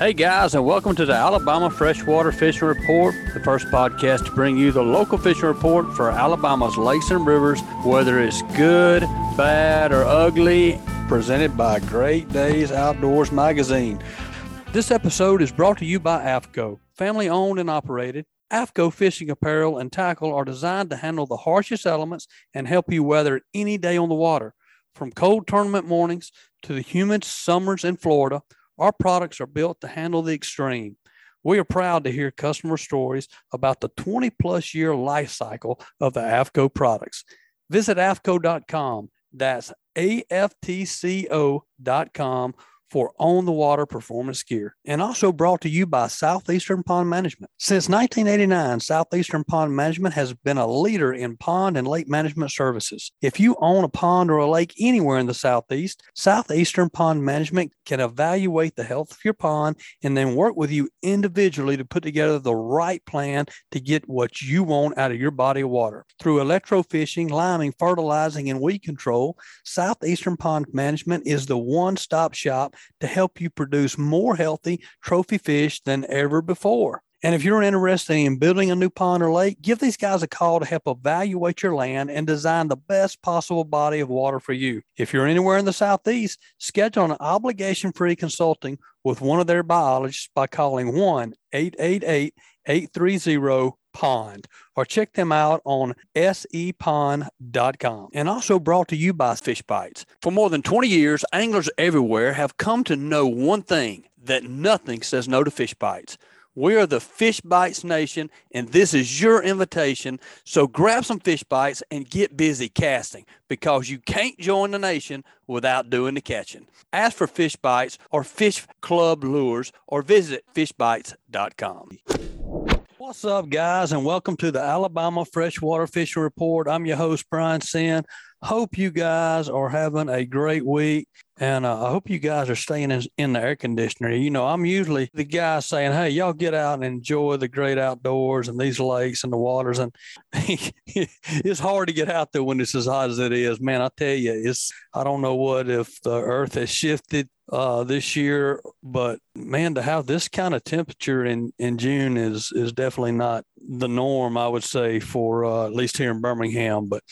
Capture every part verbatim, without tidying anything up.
Hey guys, and welcome to the Alabama Freshwater Fishing Report, the first podcast to bring you the local fishing report for Alabama's lakes and rivers, whether it's good, bad, or ugly, presented by Great Days Outdoors Magazine. This episode is brought to you by A F T C O, family owned and operated. A F T C O fishing apparel and tackle are designed to handle the harshest elements and help you weather any day on the water. From cold tournament mornings to the humid summers in Florida, our products are built to handle the extreme. We are proud to hear customer stories about the twenty plus year life cycle of the A F T C O products. Visit A F T C O dot com. That's A F T C O dot com for on-the-water performance gear, and also brought to you by Southeastern Pond Management. Since nineteen eighty-nine, Southeastern Pond Management has been a leader in pond and lake management services. If you own a pond or a lake anywhere in the Southeast, Southeastern Pond Management can evaluate the health of your pond and then work with you individually to put together the right plan to get what you want out of your body of water. Through electrofishing, liming, fertilizing, and weed control, Southeastern Pond Management is the one-stop shop to help you produce more healthy trophy fish than ever before. And if you're interested in building a new pond or lake, give these guys a call to help evaluate your land and design the best possible body of water for you. If you're anywhere in the Southeast, schedule an obligation-free consulting with one of their biologists by calling one eight eight eight, eight three zero, pond or check them out on S E pond dot com. And also brought to you by Fish Bites. For more than twenty years, anglers everywhere have come to know one thing, that nothing says no to Fish Bites. We are the Fish Bites Nation, and this is your invitation. So grab some Fish Bites and get busy casting, because you can't join the nation without doing the catching. Ask for Fish Bites or Fish Club Lures or visit fish bites dot com. What's up, guys, and welcome to the Alabama Freshwater Fishing Report. I'm your host, Brian Senn. Hope you guys are having a great week, and uh, I hope you guys are staying in, in the air conditioner. You know, I'm usually the guy saying, hey, y'all get out and enjoy the great outdoors and these lakes and the waters, and it's hard to get out there when it's as hot as it is. Man, I tell you, it's I don't know what if the earth has shifted Uh, this year, but man, to have this kind of temperature in, in June is, is definitely not the norm, I would say, for uh, at least here in Birmingham. But,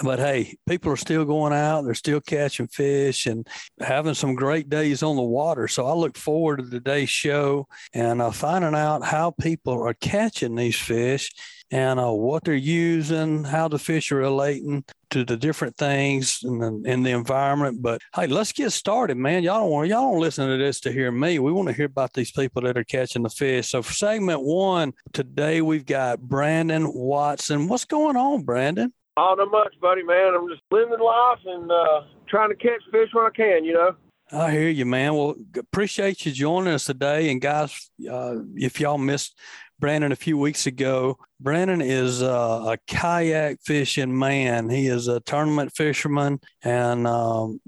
but hey, people are still going out. They're still catching fish and having some great days on the water. So I look forward to today's show and uh, finding out how people are catching these fish and uh, what they're using, how the fish are relating to the different things in the, in the environment. But hey, let's get started, man. Y'all don't want, y'all don't listen to this to hear me. We want to hear about these people that are catching the fish. So for segment one today, we've got Brandon Watson. What's going on, Brandon? Oh, not much, buddy, man. I'm just living life and uh, trying to catch fish when I can, you know. I hear you, man. Well, appreciate you joining us today. And guys, uh, if y'all missed Brandon a few weeks ago, Brandon is uh, a kayak fishing man. He is a tournament fisherman, and um,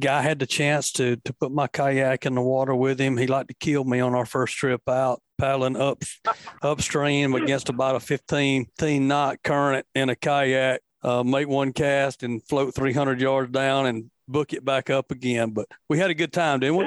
guy had the chance to to put my kayak in the water with him. He liked to kill me on our first trip out, paddling up upstream against about a fifteen knot current in a kayak, uh, make one cast and float three hundred yards down and book it back up again. But we had a good time, didn't we?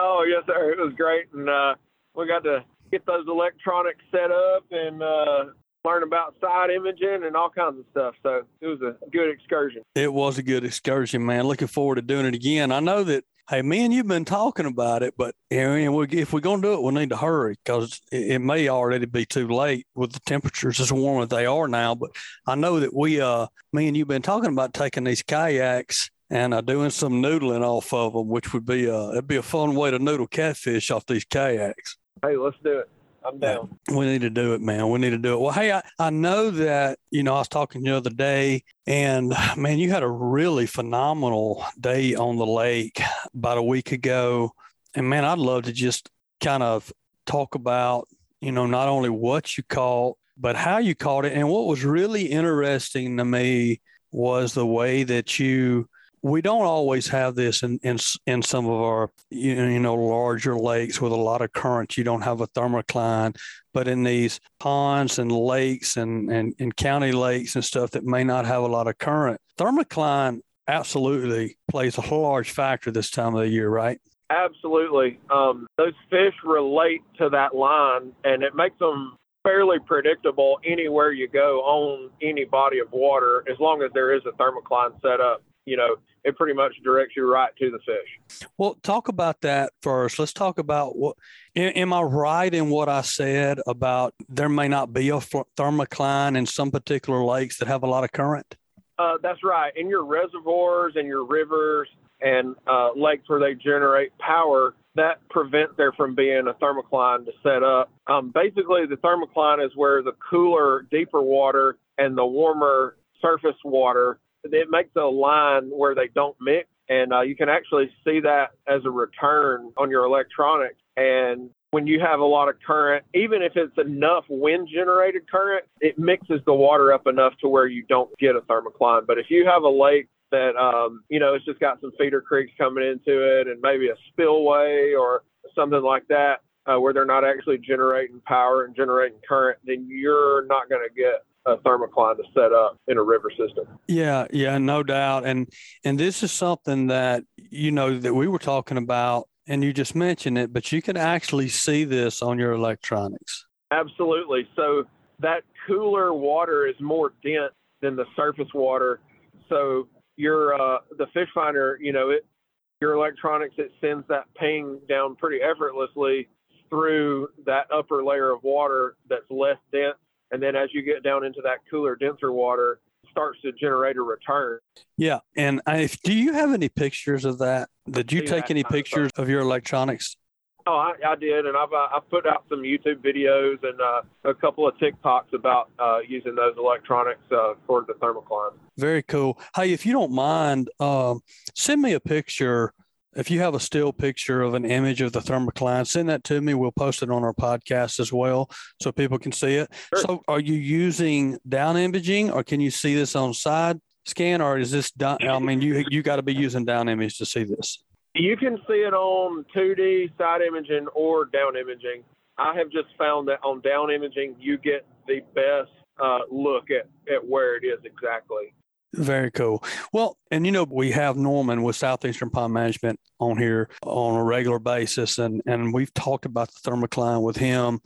Oh, yes, sir. It was great, and uh, we got to get those electronics set up and uh, learn about side imaging and all kinds of stuff. So it was a good excursion. It was a good excursion, man. Looking forward to doing it again. I know that, hey, me and you've been talking about it, but if we're going to do it, we'll need to hurry because it may already be too late with the temperatures as warm as they are now. But I know that we, uh, me and you've been talking about taking these kayaks and uh, doing some noodling off of them, which would be a, it'd be a fun way to noodle catfish off these kayaks. Hey, let's do it. I'm down. We need to do it, man. We need to do it. Well, hey, I, I know that, you know, I was talking the other day, and, man, you had a really phenomenal day on the lake about a week ago. And, man, I'd love to just kind of talk about, you know, not only what you caught, but how you caught it. And what was really interesting to me was the way that you – we don't always have this in, in, in some of our, you know, you know, larger lakes with a lot of currents. You don't have a thermocline, but in these ponds and lakes and, and, and county lakes and stuff that may not have a lot of current, thermocline absolutely plays a large factor this time of the year, right? Absolutely. Um, those fish relate to that line, and it makes them fairly predictable anywhere you go on any body of water, as long as there is a thermocline set up. You know, it pretty much directs you right to the fish. Well, talk about that first. Let's talk about what, am I right in what I said about there may not be a thermocline in some particular lakes that have a lot of current? Uh, that's right. In your reservoirs and your rivers and uh, lakes where they generate power, that prevents there from being a thermocline to set up. Um, basically, the thermocline is where the cooler, deeper water and the warmer surface water, it makes a line where they don't mix. And uh, you can actually see that as a return on your electronics. And when you have a lot of current, even if it's enough wind-generated current, it mixes the water up enough to where you don't get a thermocline. But if you have a lake that, um, you know, it's just got some feeder creeks coming into it and maybe a spillway or something like that, uh, where they're not actually generating power and generating current, then you're not going to get a thermocline to set up in a river system. Yeah, yeah, no doubt. And and this is something that, you know, that we were talking about, and you just mentioned it, but you can actually see this on your electronics. Absolutely. So that cooler water is more dense than the surface water. So your uh, the fish finder, you know, it your electronics, it sends that ping down pretty effortlessly through that upper layer of water that's less dense. And then as you get down into that cooler, denser water, it starts to generate a return. Yeah. And I, do you have any pictures of that? Did you take any pictures of your electronics? Oh, I, I did. And I've uh, I put out some YouTube videos and uh, a couple of TikToks about uh, using those electronics uh, for the thermocline. Very cool. Hey, if you don't mind, um, send me a picture. If you have a still picture of an image of the thermocline, send that to me. We'll post it on our podcast as well so people can see it. Sure. So are you using down imaging, or can you see this on side scan, or is this down, I mean, you you got to be using down image to see this? You can see it on two D, side imaging, or down imaging. I have just found that on down imaging, you get the best uh, look at, at where it is exactly. Very cool. Well, and you know, we have Norman with Southeastern Pond Management on here on a regular basis, and, and we've talked about the thermocline with him.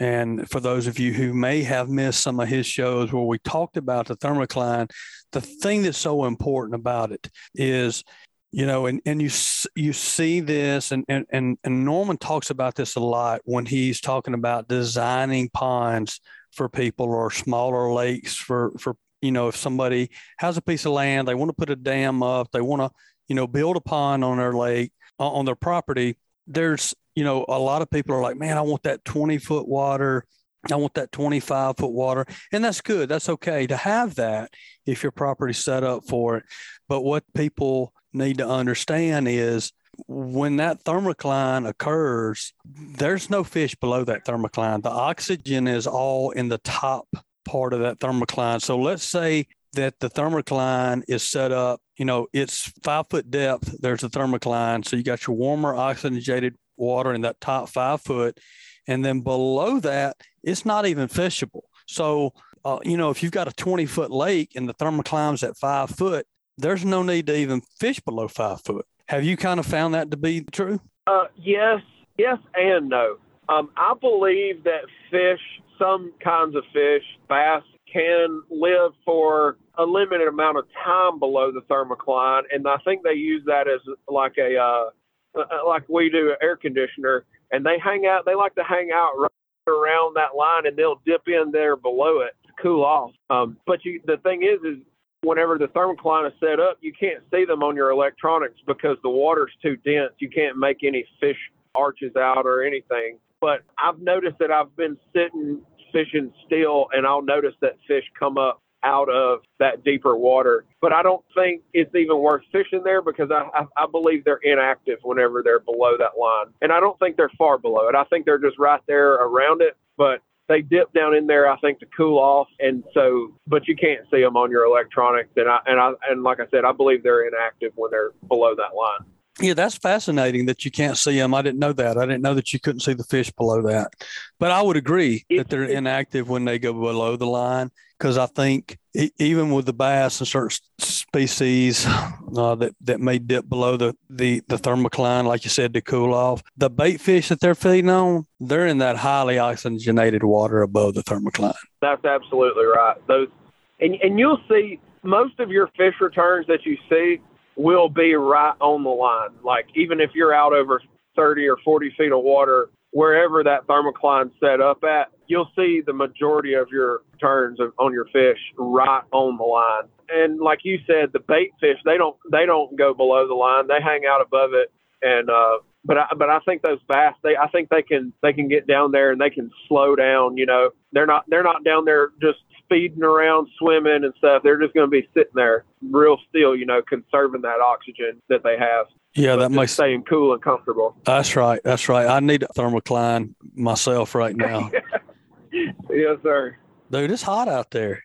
And for those of you who may have missed some of his shows where we talked about the thermocline, the thing that's so important about it is, you know, and, and you you see this, and, and, and, and Norman talks about this a lot when he's talking about designing ponds for people or smaller lakes for for. You know, if somebody has a piece of land, they want to put a dam up, they want to, you know, build a pond on their lake, on their property, there's, you know, a lot of people are like, man, I want that twenty foot water. I want that twenty-five foot water. And that's good. That's okay to have that if your property's set up for it. But what people need to understand is when that thermocline occurs, there's no fish below that thermocline. The oxygen is all in the top part of that thermocline. So let's say that the thermocline is set up, you know, it's five foot depth. There's a thermocline. So you got your warmer oxygenated water in that top five foot. And then below that, it's not even fishable. So, uh, you know, if you've got a twenty foot lake and the thermocline's at five foot, there's no need to even fish below five foot. Have you kind of found that to be true? Uh, yes, yes and no. Um, I believe that fish, some kinds of fish, bass, can live for a limited amount of time below the thermocline, and I think they use that as like a uh, like we do an air conditioner, and they hang out. They like to hang out right around that line, and they'll dip in there below it to cool off. Um, but you, the thing is, is whenever the thermocline is set up, you can't see them on your electronics because the water's too dense. You can't make any fish arches out or anything. But I've noticed that I've been sitting fishing still, and I'll notice that fish come up out of that deeper water. But I don't think it's even worth fishing there because I, I, I believe they're inactive whenever they're below that line. And I don't think they're far below it. I think they're just right there around it. But they dip down in there, I think, to cool off. And so, but you can't see them on your electronics. And I, and I, and like I said, I believe they're inactive when they're below that line. Yeah, that's fascinating that you can't see them. I didn't know that. I didn't know that you couldn't see the fish below that. But I would agree that they're inactive when they go below the line because I think e- even with the bass and certain species uh, that, that may dip below the, the, the thermocline, like you said, to cool off, the bait fish that they're feeding on, they're in that highly oxygenated water above the thermocline. That's absolutely right. Those, and, and you'll see most of your fish returns that you see will be right on the line. Like even if you're out over thirty or forty feet of water, wherever that thermocline's set up at, you'll see the majority of your turns of, on your fish right on the line. And like you said, the bait fish, they don't they don't go below the line. They hang out above it. And uh, but I, but I think those bass, they I think they can they can get down there and they can slow down. You know, they're not they're not down there just feeding around, swimming and stuff. They're just going to be sitting there real still, you know, conserving that oxygen that they have. Yeah, that makes staying cool and comfortable. That's right. That's right. I need a thermocline myself right now. Yes, sir. Dude, it's hot out there.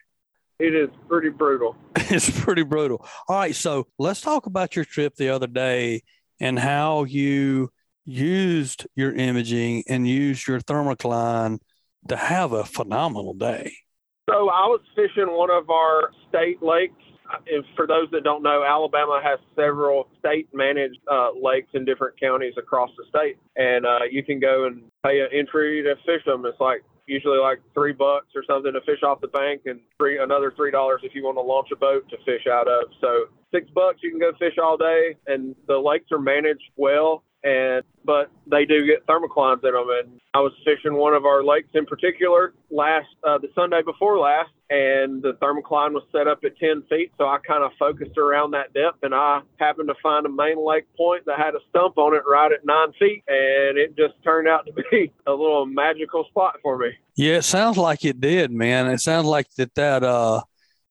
It is pretty brutal. It's pretty brutal. All right. So let's talk about your trip the other day and how you used your imaging and used your thermocline to have a phenomenal day. So I was fishing one of our state lakes. And for those that don't know, Alabama has several state-managed uh, lakes in different counties across the state. And uh, you can go and pay an entry to fish them. It's like usually like three bucks or something to fish off the bank, and three, another three dollars if you want to launch a boat to fish out of. So six bucks, you can go fish all day. And the lakes are managed well, and but they do get thermoclines in them. And I was fishing one of our lakes in particular last uh, the Sunday before last, and the thermocline was set up at ten feet, so I kind of focused around that depth, and I happened to find a main lake point that had a stump on it right at nine feet, and it just turned out to be a little magical spot for me. Yeah, it sounds like it did, man. It sounds like that that uh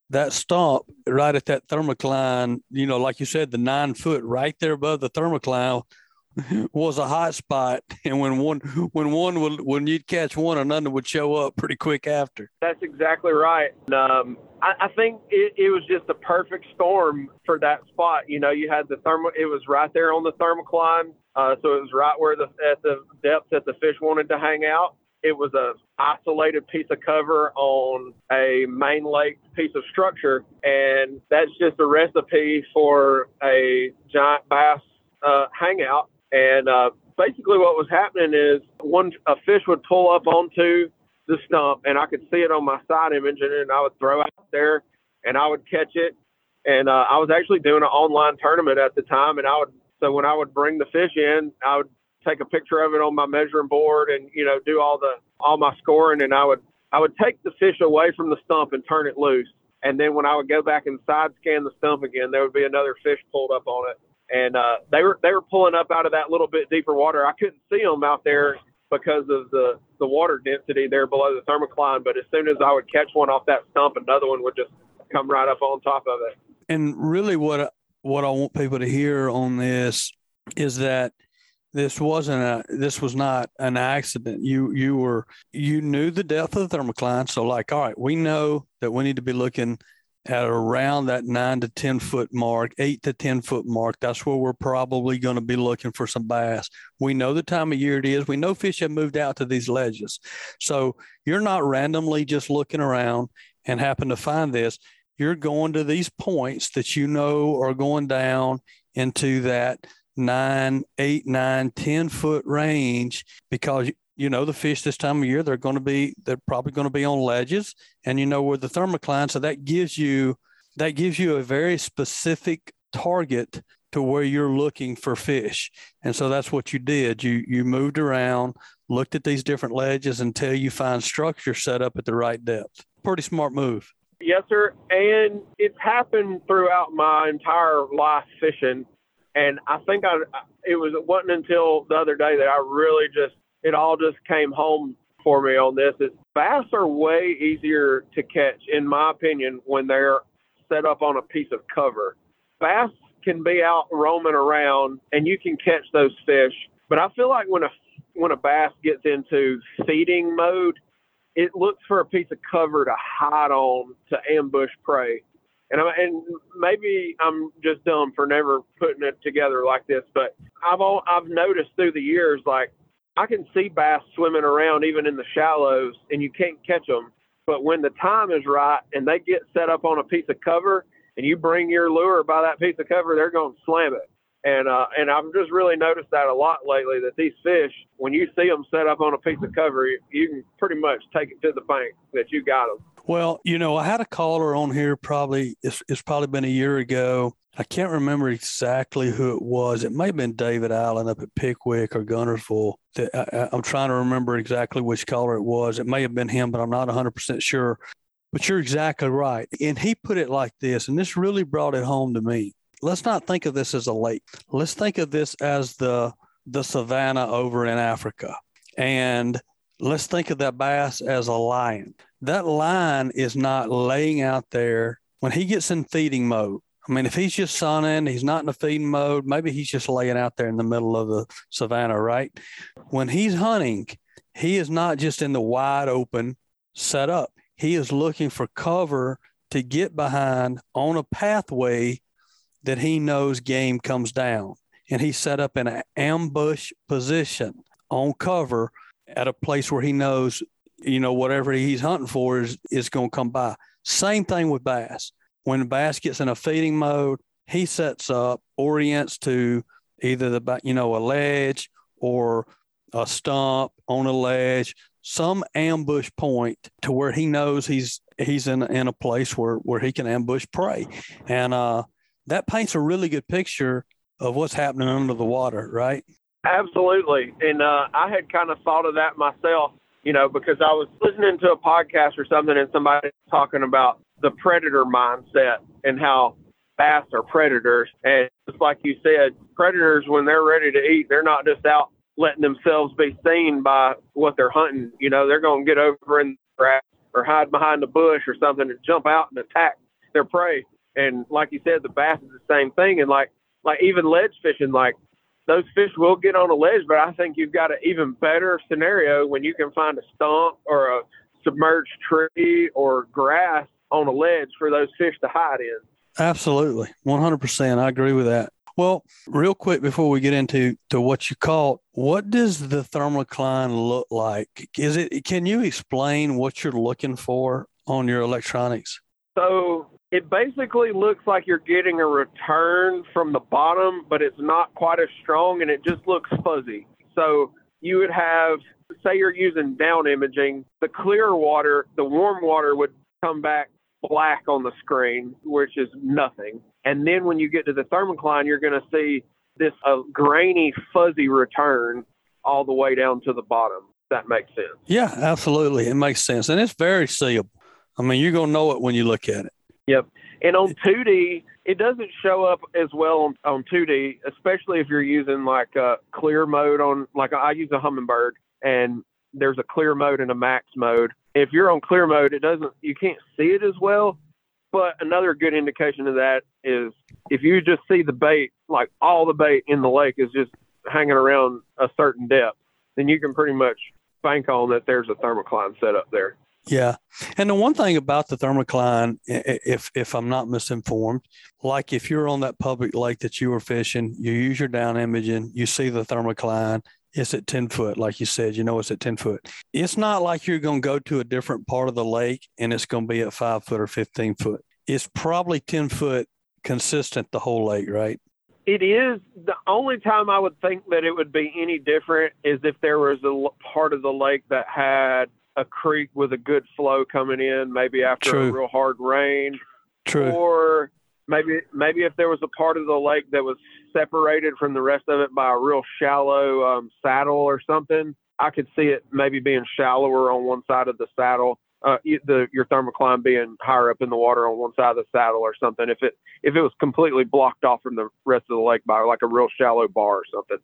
that stump right at that thermocline, you know, like you said, the nine foot right there above the thermocline was a hot spot, and when one when one would when you'd catch one, another would show up pretty quick after. That's exactly right. Um, I, I think it, it was just a perfect storm for that spot. You know, you had the thermal; it was right there on the thermocline, uh, so it was right where the at the depth that the fish wanted to hang out. It was a isolated piece of cover on a main lake piece of structure, and that's just a recipe for a giant bass uh, hangout. And uh, basically what was happening is one a fish would pull up onto the stump, and I could see it on my side image, and I would throw out there, and I would catch it. And uh, I was actually doing an online tournament at the time, and I would so when I would bring the fish in, I would take a picture of it on my measuring board, and you know do all the all my scoring, and I would I would take the fish away from the stump and turn it loose, and then when I would go back and side scan the stump again, there would be another fish pulled up on it. And uh, they were they were pulling up out of that little bit deeper water. I couldn't see them out there because of the, the water density there below the thermocline. But as soon as I would catch one off that stump, another one would just come right up on top of it. And really what, what I want people to hear on this is that this wasn't a this was not an accident. You you were you knew the depth of the thermocline. So like, all right, we know that we need to be looking at around that nine to ten foot mark, eight to ten foot mark. That's where we're probably going to be looking for some bass. We know the time of year it is. We know fish have moved out to these ledges. So you're not randomly just looking around and happen to find this. You're going to these points that you know are going down into that nine, eight, nine, ten foot range because you know, the fish this time of year, they're going to be, they're probably going to be on ledges and you know where the thermocline. So that gives you, that gives you a very specific target to where you're looking for fish. And so that's what you did. You, you moved around, looked at these different ledges until you find structure set up at the right depth. Pretty smart move. Yes, sir. And it's happened throughout my entire life fishing. And I think I, it was, it wasn't until the other day that I really just, it all just came home for me on this. Is bass are way easier to catch, in my opinion, when they're set up on a piece of cover. Bass can be out roaming around, and you can catch those fish. But I feel like when a when a bass gets into feeding mode, it looks for a piece of cover to hide on to ambush prey. And, I, and maybe I'm just dumb for never putting it together like this, but I've all, I've noticed through the years, like, I can see bass swimming around even in the shallows, and you can't catch them. But when the time is right and they get set up on a piece of cover and you bring your lure by that piece of cover, they're going to slam it. And uh, and I've just really noticed that a lot lately, that these fish, when you see them set up on a piece of cover, you, you can pretty much take it to the bank that you got them. Well, you know, I had a caller on here probably, it's, it's probably been a year ago. I can't remember exactly who it was. It may have been David Allen up at Pickwick or Guntersville. That I, I'm trying to remember exactly which caller it was. It may have been him, but I'm not one hundred percent sure. But you're exactly right. And he put it like this, and this really brought it home to me. Let's not think of this as a lake. Let's think of this as the the savanna over in Africa. And let's think of that bass as a lion. That lion is not laying out there. When he gets in feeding mode, I mean, if he's just sunning, he's not in a feeding mode, maybe he's just laying out there in the middle of the savanna, right? When he's hunting, he is not just in the wide open set up. He is looking for cover to get behind on a pathway that he knows game comes down, and he's set up in an ambush position on cover at a place where he knows, you know, whatever he's hunting for is, is going to come by. Same thing with bass. When bass gets in a feeding mode, he sets up, orients to either the, you know, a ledge or a stump on a ledge, some ambush point to where he knows he's, he's in, in a place where, where he can ambush prey. And, uh, that paints a really good picture of what's happening under the water, right? Absolutely. And uh, I had kind of thought of that myself, you know, because I was listening to a podcast or something and somebody was talking about the predator mindset and how bass are predators. And just like you said, predators, when they're ready to eat, they're not just out letting themselves be seen by what they're hunting. You know, they're going to get over in the grass or hide behind a bush or something and jump out and attack their prey. And like you said, the bass is the same thing. And like, like even ledge fishing, like those fish will get on a ledge, but I think you've got an even better scenario when you can find a stump or a submerged tree or grass on a ledge for those fish to hide in. Absolutely. one hundred percent. I agree with that. Well, real quick before we get into to what you caught, what does the thermocline look like? Is it, can you explain what you're looking for on your electronics? So it basically looks like you're getting a return from the bottom, but it's not quite as strong, and it just looks fuzzy. So you would have, say you're using down imaging, the clear water, the warm water would come back black on the screen, which is nothing. And then when you get to the thermocline, you're going to see this uh, grainy, fuzzy return all the way down to the bottom. That makes sense. Yeah, absolutely. It makes sense. And it's very seeable. I mean, you're going to know it when you look at it. Yep. And on two D, it doesn't show up as well on, on two D, especially if you're using like a clear mode on, like I use a Humminbird and there's a clear mode and a max mode. If you're on clear mode, it doesn't, you can't see it as well. But another good indication of that is if you just see the bait, like all the bait in the lake is just hanging around a certain depth, then you can pretty much bank on that there's a thermocline set up there. Yeah. And the one thing about the thermocline, if if I'm not misinformed, like if you're on that public lake that you were fishing, you use your down imaging, you see the thermocline, it's at ten foot. Like you said, you know, it's at ten foot. It's not like you're going to go to a different part of the lake and it's going to be at five foot or fifteen foot. It's probably ten foot consistent the whole lake, right? It is. The only time I would think that it would be any different is if there was a part of the lake that had a creek with a good flow coming in, maybe after True. a real hard rain. True. Or maybe maybe if there was a part of the lake that was separated from the rest of it by a real shallow um, saddle or something, I could see it maybe being shallower on one side of the saddle, uh, the, your thermocline being higher up in the water on one side of the saddle or something, if it if it was completely blocked off from the rest of the lake by like a real shallow bar or something.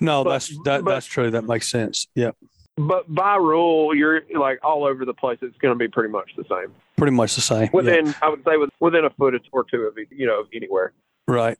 No, but, that's that, but, that's true. That makes sense. Yep. But by rule, you're like all over the place. It's going to be pretty much the same. Pretty much the same. Within, yeah. I would say, within a foot or two of you know anywhere. Right.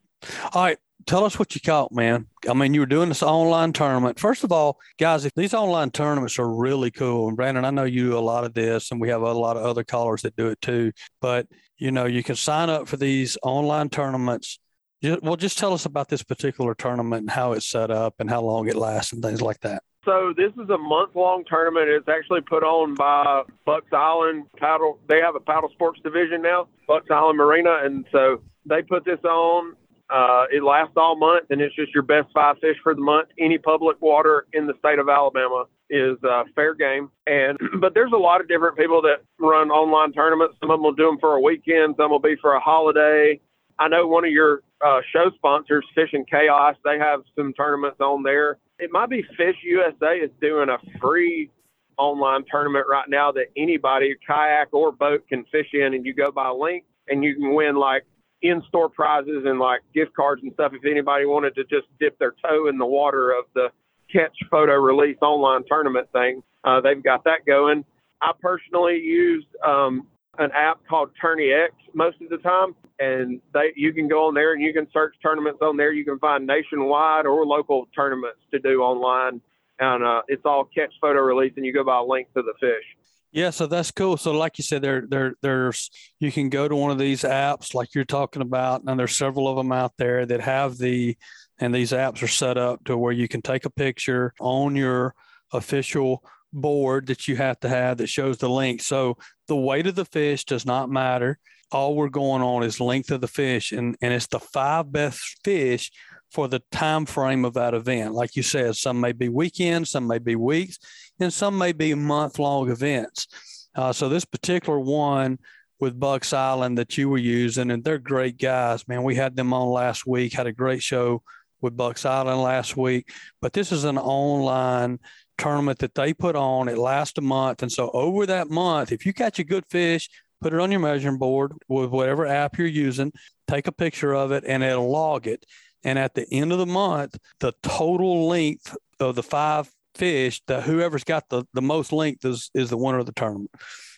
All right. Tell us what you caught, man. I mean, you were doing this online tournament. First of all, guys, if these online tournaments are really cool. And Brandon, I know you do a lot of this, and we have a lot of other callers that do it too. But you know, you can sign up for these online tournaments. Well, just tell us about this particular tournament and how it's set up and how long it lasts and things like that. So this is a month-long tournament. It's actually put on by Bucks Island Paddle. They have a paddle sports division now, Bucks Island Marina, and so they put this on. Uh, it lasts all month, and it's just your best five fish for the month. Any public water in the state of Alabama is uh, fair game. And but there's a lot of different people that run online tournaments. Some of them will do them for a weekend. Some will be for a holiday. I know one of your uh, show sponsors, Fish and Chaos, they have some tournaments on there. It might be Fish U S A is doing a free online tournament right now that anybody, kayak or boat, can fish in, and you go by a link and you can win like in-store prizes and like gift cards and stuff if anybody wanted to just dip their toe in the water of the catch photo release online tournament thing. Uh, they've got that going. I personally used um, an app called Tourney X most of the time, and they you can go on there and you can search tournaments on there. You can find nationwide or local tournaments to do online, and uh, it's all catch photo release, and you go by a link to the fish. Yeah, so that's cool. So like you said, there, there, there's you can go to one of these apps like you're talking about, and there's several of them out there that have the, and these apps are set up to where you can take a picture on your official board that you have to have that shows the link. So the weight of the fish does not matter. All we're going on is length of the fish, and, and it's the five best fish for the time frame of that event. Like you said, some may be weekends, some may be weeks, and some may be month-long events. Uh, so this particular one with Bucks Island that you were using, and they're great guys, man. We had them on last week, had a great show with Bucks Island last week. But this is an online tournament that they put on. It lasts a month. And so over that month, if you catch a good fish, put it on your measuring board with whatever app you're using, take a picture of it, and it'll log it. And at the end of the month, the total length of the five fish, that whoever's got the, the most length is, is the winner of the tournament.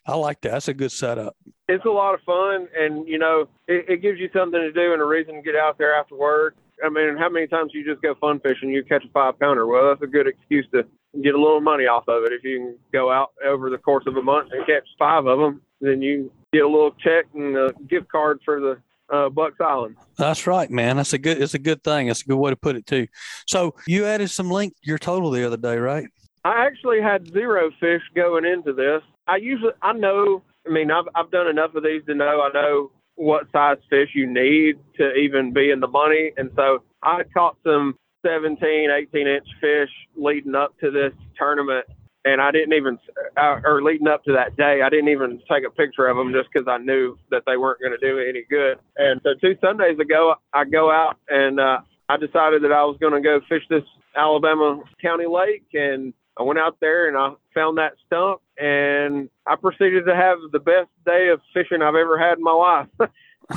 I like that. That's a good setup. It's a lot of fun. And, you know, it, it gives you something to do and a reason to get out there after work. I mean, how many times you just go fun fishing, you catch a five pounder? Well, that's a good excuse to get a little money off of it. If you can go out over the course of a month and catch five of them, then you get a little check and a gift card for the uh, Bucks Island. That's right, man. That's a good, it's a good thing. That's a good way to put it too. So you added some length to your total the other day, right? I actually had zero fish going into this. I usually, I know, I mean, I've, I've done enough of these to know, I know what size fish you need to even be in the money. And so I caught some seventeen, eighteen inch fish leading up to this tournament. And I didn't even, or leading up to that day, I didn't even take a picture of them just because I knew that they weren't going to do any good. And so two Sundays ago, I go out and uh, I decided that I was going to go fish this Alabama County lake. And I went out there and I found that stump, and I proceeded to have the best day of fishing I've ever had in my life.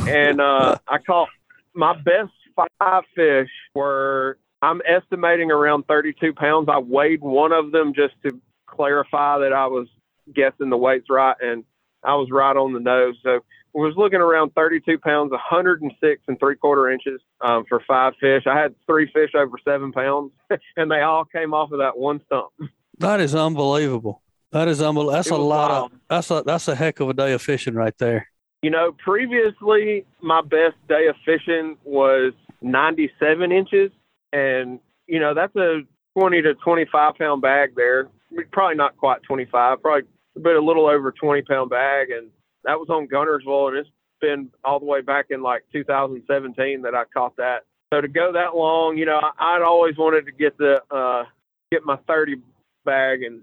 and uh, I caught my best five fish were, I'm estimating around thirty-two pounds. I weighed one of them just to clarify that I was guessing the weight's right, and I was right on the nose. So I was looking around thirty-two pounds, one hundred six and three quarter inches um, for five fish. I had three fish over seven pounds, and they all came off of that one stump. That is unbelievable. That is unbelievable. That's a lot wild. of that's a that's a heck of a day of fishing right there. You know, previously my best day of fishing was ninety-seven inches, and you know that's a twenty to twenty-five pound bag there. Probably not quite twenty-five, probably but a little over twenty pound bag, and that was on Guntersville, and it's been all the way back in like two thousand seventeen that I caught that. So to go that long, you know, I'd always wanted to get the uh, get my thirty bag, and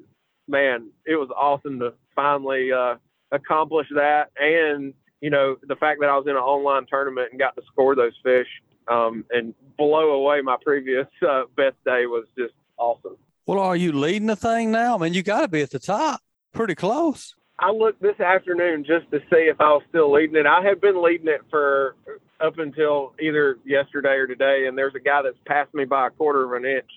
man, it was awesome to finally uh, accomplish that. And you know, the fact that I was in an online tournament and got to score those fish um, and blow away my previous uh, best day was just awesome. Well, are you leading the thing now? I mean, you got to be at the top, pretty close. I looked this afternoon just to see if I was still leading it. I had been leading it for up until either yesterday or today, and there's a guy that's passed me by a quarter of an inch.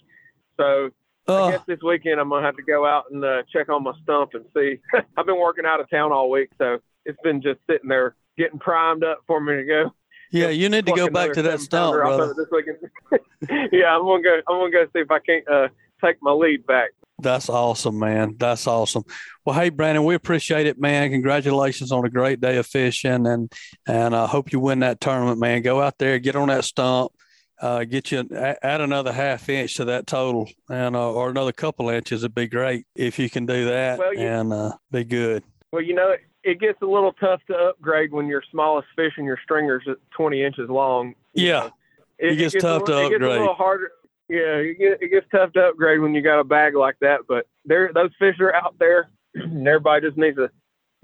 So uh, I guess this weekend I'm going to have to go out and uh, check on my stump and see. I've been working out of town all week, so it's been just sitting there getting primed up for me to go. Yeah, you need to go back to that stump, brother. This weekend. Yeah, I'm going to go I'm going to go see if I can't uh, take my lead back. That's awesome, man. That's awesome. Well, hey, Brandon, we appreciate it, man. Congratulations on a great day of fishing, and and I hope you win that tournament, man. Go out there, get on that stump, uh, get you, an, add another half inch to that total, and uh, or another couple inches would be great if you can do that well, you, and uh, be good. Well, you know, it, it gets a little tough to upgrade when your smallest fish and your stringer's twenty inches long. Yeah, it, it gets, gets tough little, to upgrade. It gets a little harder. Yeah, it, get, it gets tough to upgrade when you got a bag like that, but there, those fish are out there, and everybody just needs to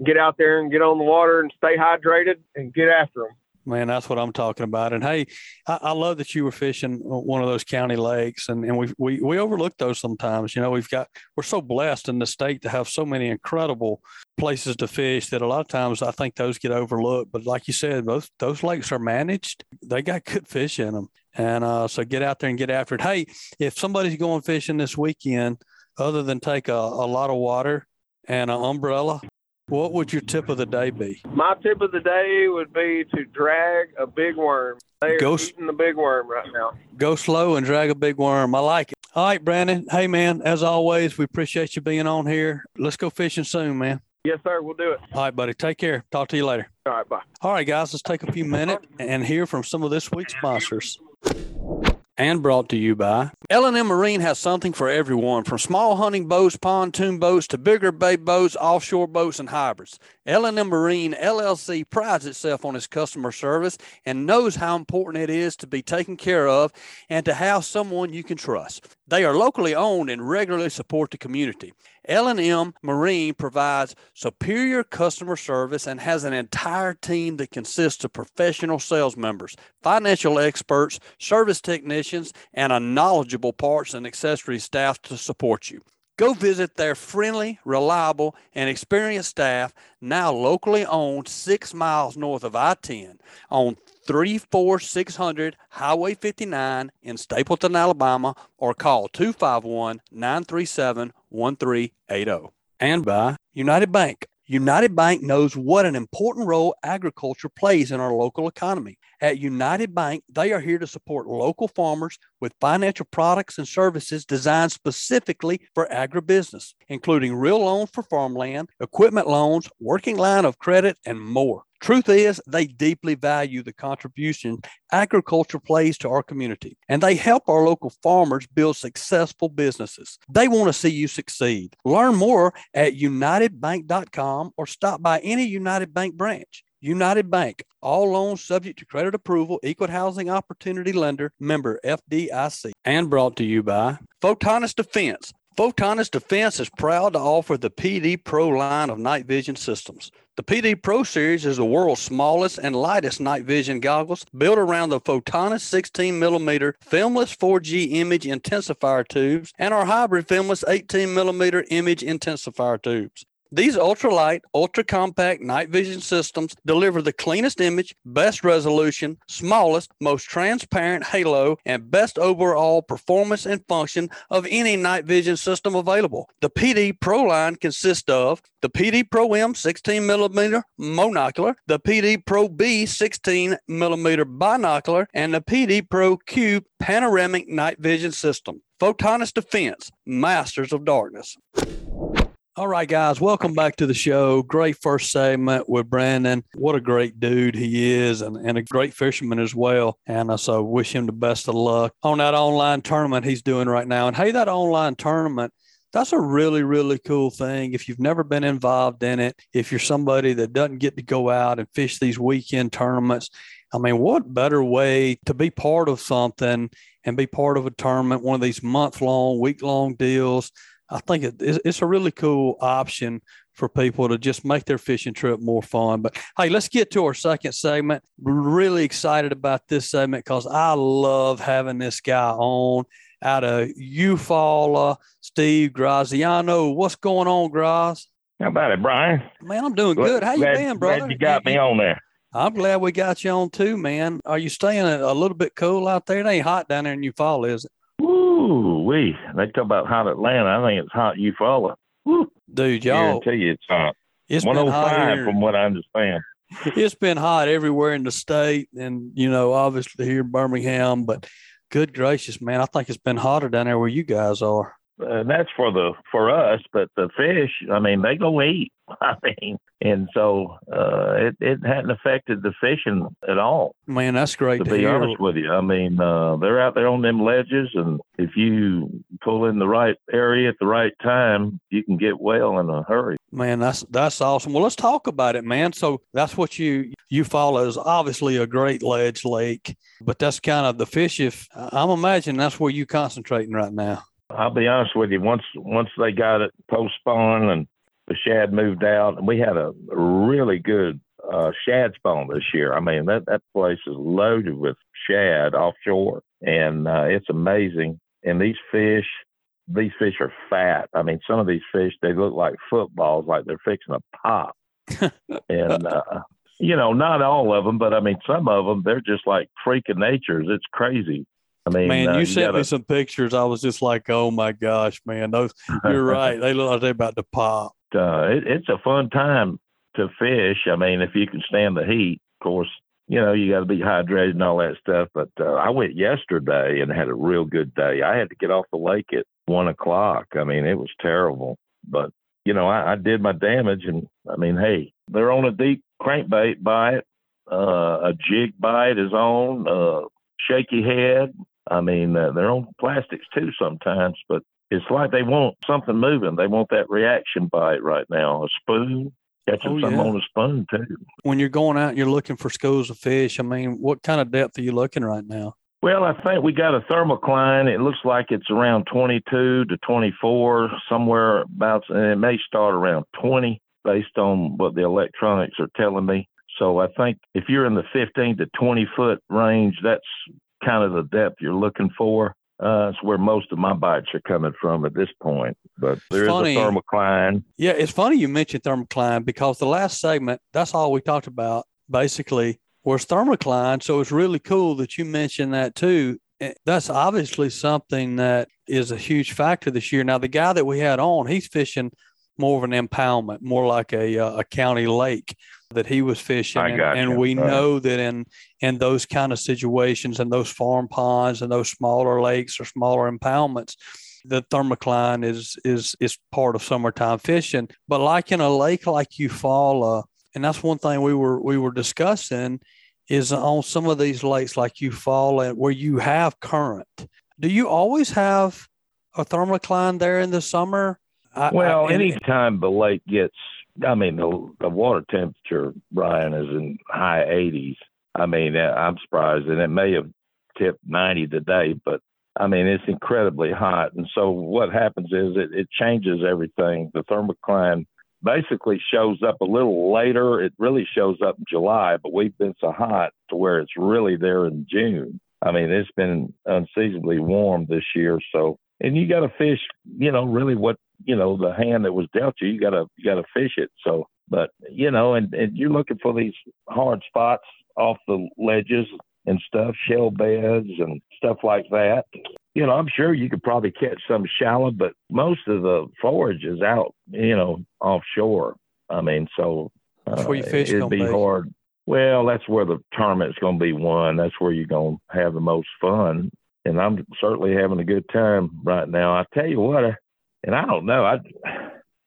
get out there and get on the water and stay hydrated and get after them. Man, that's what I'm talking about. And, hey, I, I love that you were fishing one of those county lakes, and, and we we we overlook those sometimes. You know, we've got – we're so blessed in the state to have so many incredible places to fish that a lot of times I think those get overlooked. But like you said, those, those lakes are managed. They got good fish in them. And uh, so get out there and get after it. Hey, if somebody's going fishing this weekend, other than take a, a lot of water and an umbrella – what would your tip of the day be? My tip of the day would be to drag a big worm. They are go, eating the big worm right now. Go slow and drag a big worm. I like it. All right, Brandon. Hey, man, as always, we appreciate you being on here. Let's go fishing soon, man. Yes, sir. We'll do it. All right, buddy. Take care. Talk to you later. All right, bye. All right, guys. Let's take a few minutes and hear from some of this week's sponsors. And brought to you by L and M Marine has something for everyone, from small hunting boats, pontoon boats, to bigger bay boats, offshore boats, and hybrids. L and M Marine L L C prides itself on its customer service and knows how important it is to be taken care of and to have someone you can trust. They are locally owned and regularly support the community. L and M Marine provides superior customer service and has an entire team that consists of professional sales members, financial experts, service technicians, and a knowledgeable parts and accessories staff to support you. Go visit their friendly, reliable, and experienced staff, now locally owned, six miles north of I ten on three four six hundred Highway fifty-nine in Stapleton, Alabama, or call two five one, nine three seven, one three eight zero. And by United Bank. United Bank knows what an important role agriculture plays in our local economy. At United Bank, they are here to support local farmers with financial products and services designed specifically for agribusiness, including real loans for farmland, equipment loans, working line of credit, and more. Truth is, they deeply value the contribution agriculture plays to our community, and they help our local farmers build successful businesses. They want to see you succeed. Learn more at united bank dot com or stop by any United Bank branch. United Bank, all loans subject to credit approval, equal housing opportunity lender, member F D I C. And brought to you by Photonis Defense. Photonis Defense is proud to offer the P D Pro line of night vision systems. The P D Pro series is the world's smallest and lightest night vision goggles, built around the Photonis sixteen millimeter filmless four G image intensifier tubes and our hybrid filmless eighteen millimeter image intensifier tubes. These ultralight, ultra-compact night vision systems deliver the cleanest image, best resolution, smallest, most transparent halo, and best overall performance and function of any night vision system available. The P D Pro line consists of the P D Pro M sixteen millimeter monocular, the P D Pro B sixteen millimeter binocular, and the P D Pro Q panoramic night vision system. Photonis Defense, Masters of Darkness. All right, guys, welcome back to the show. Great first segment with Brandon. What a great dude he is, and, and a great fisherman as well. And uh, so wish him the best of luck on that online tournament he's doing right now. And, hey, that online tournament, that's a really, really cool thing. If you've never been involved in it, if you're somebody that doesn't get to go out and fish these weekend tournaments, I mean, what better way to be part of something and be part of a tournament, one of these month-long, week-long deals. I think it, it's a really cool option for people to just make their fishing trip more fun. But, hey, let's get to our second segment. Really excited about this segment because I love having this guy on out of Eufaula, Steve Graziano. What's going on, Graz? How about it, Brian? Man, I'm doing glad, good. How you glad, been, brother? Glad you got me on there. I'm glad we got you on too, man. Are you staying a little bit cool out there? It ain't hot down there in Eufaula, is it? Ooh, we they talk about hot Atlanta. I think it's hot Eufaula. Woo. Dude, y'all, I guarantee you it's hot. It's one oh five been hot from what I understand. It's been hot everywhere in the state, and you know, obviously here in Birmingham. But good gracious, man, I think it's been hotter down there where you guys are. Uh, that's for the for us, but the fish, I mean, they go eat. I mean, and so uh, it it hadn't affected the fishing at all. Man, that's great to, to be hear. honest with you. I mean, uh, they're out there on them ledges, and if you pull in the right area at the right time, you can get well in a hurry. Man, that's that's awesome. Well, let's talk about it, man. So that's what you you follow is obviously a great ledge lake, but that's kind of the fish. If I'm imagining that's where you're concentrating right now. I'll be honest with you. Once once they got it post spawn and the shad moved out, and we had a really good uh, shad spawn this year. I mean, that, that place is loaded with shad offshore, and uh, it's amazing. And these fish, these fish are fat. I mean, some of these fish, they look like footballs, like they're fixing a pop. and uh, you know, not all of them, but I mean, some of them, they're just like freak of nature's. It's crazy. I mean, man, uh, you, you sent gotta... me some pictures. I was just like, oh my gosh, man, those. You're right. They look like they're about to pop. Uh, it, it's a fun time to fish. I mean, if you can stand the heat, of course, you know, you got to be hydrated and all that stuff. But uh, I went yesterday and had a real good day. I had to get off the lake at one o'clock. I mean, it was terrible. But, you know, I, I did my damage. And I mean, hey, they're on a deep crankbait bite. Uh, a jig bite is on. Uh, shaky head. I mean, uh, they're on plastics too sometimes, but it's like they want something moving. They want that reaction bite right now. A spoon, catching oh, yeah. something on a spoon too. When you're going out and you're looking for schools of fish, I mean, what kind of depth are you looking right now? Well, I think we got a thermocline. It looks like it's around twenty-two to twenty-four, somewhere about, and it may start around twenty based on what the electronics are telling me. So I think if you're in the fifteen to twenty foot range, that's kind of the depth you're looking for. Uh, it's where most of my bites are coming from at this point. But there funny. is a thermocline. Yeah, it's funny you mentioned thermocline because the last segment, that's all we talked about basically was thermocline. So it's really cool that you mentioned that too. That's obviously something that is a huge factor this year. Now, the guy that we had on, he's fishing more of an impoundment, more like a uh, a county lake that he was fishing. And, and we right. know that in, in those kind of situations and those farm ponds and those smaller lakes or smaller impoundments, the thermocline is, is, is part of summertime fishing. But like in a lake like Eufaula, and that's one thing we were, we were discussing is on some of these lakes like Eufaula where you have current, do you always have a thermocline there in the summer? I, well, I, any time the lake gets, I mean, the, the water temperature, Brian, is in high eighties. I mean, I'm surprised, and it may have tipped ninety today, but, I mean, it's incredibly hot. And so what happens is it, it changes everything. The thermocline basically shows up a little later. It really shows up in July, but we've been so hot to where it's really there in June. I mean, it's been unseasonably warm this year, so. And you got to fish, you know, really what, you know, the hand that was dealt you, you got to, you got to fish it. So, but, you know, and, and you're looking for these hard spots off the ledges and stuff, shell beds and stuff like that. You know, I'm sure you could probably catch some shallow, but most of the forage is out, you know, offshore. I mean, so uh, where you fish it'd be hard. Well, that's where the tournament's going to be won. That's where you're going to have the most fun. And I'm certainly having a good time right now. I tell you what, I, and I don't know, I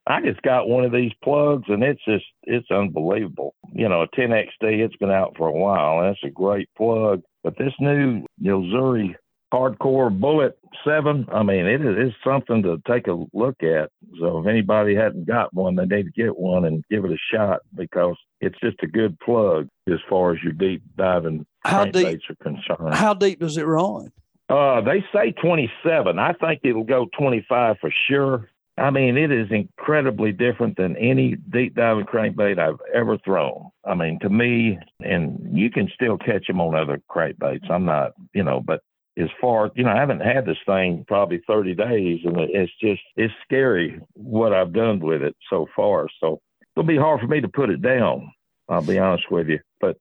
I just got one of these plugs, and it's just, it's unbelievable. You know, a ten X D, it's been out for a while, and it's a great plug. But this new, you know, Zuri Hardcore Bullet seven, I mean, it is it's something to take a look at. So if anybody hadn't got one, they need to get one and give it a shot because it's just a good plug as far as your deep diving crankbaits are concerned. How deep does it run? Uh, they say twenty-seven. I think it'll go twenty-five for sure. I mean, it is incredibly different than any deep diving crankbait I've ever thrown. I mean, to me, and you can still catch them on other crankbaits. I'm not, you know, but as far, you know, I haven't had this thing probably thirty days, and it's just, it's scary what I've done with it so far. So it'll be hard for me to put it down. I'll be honest with you, but.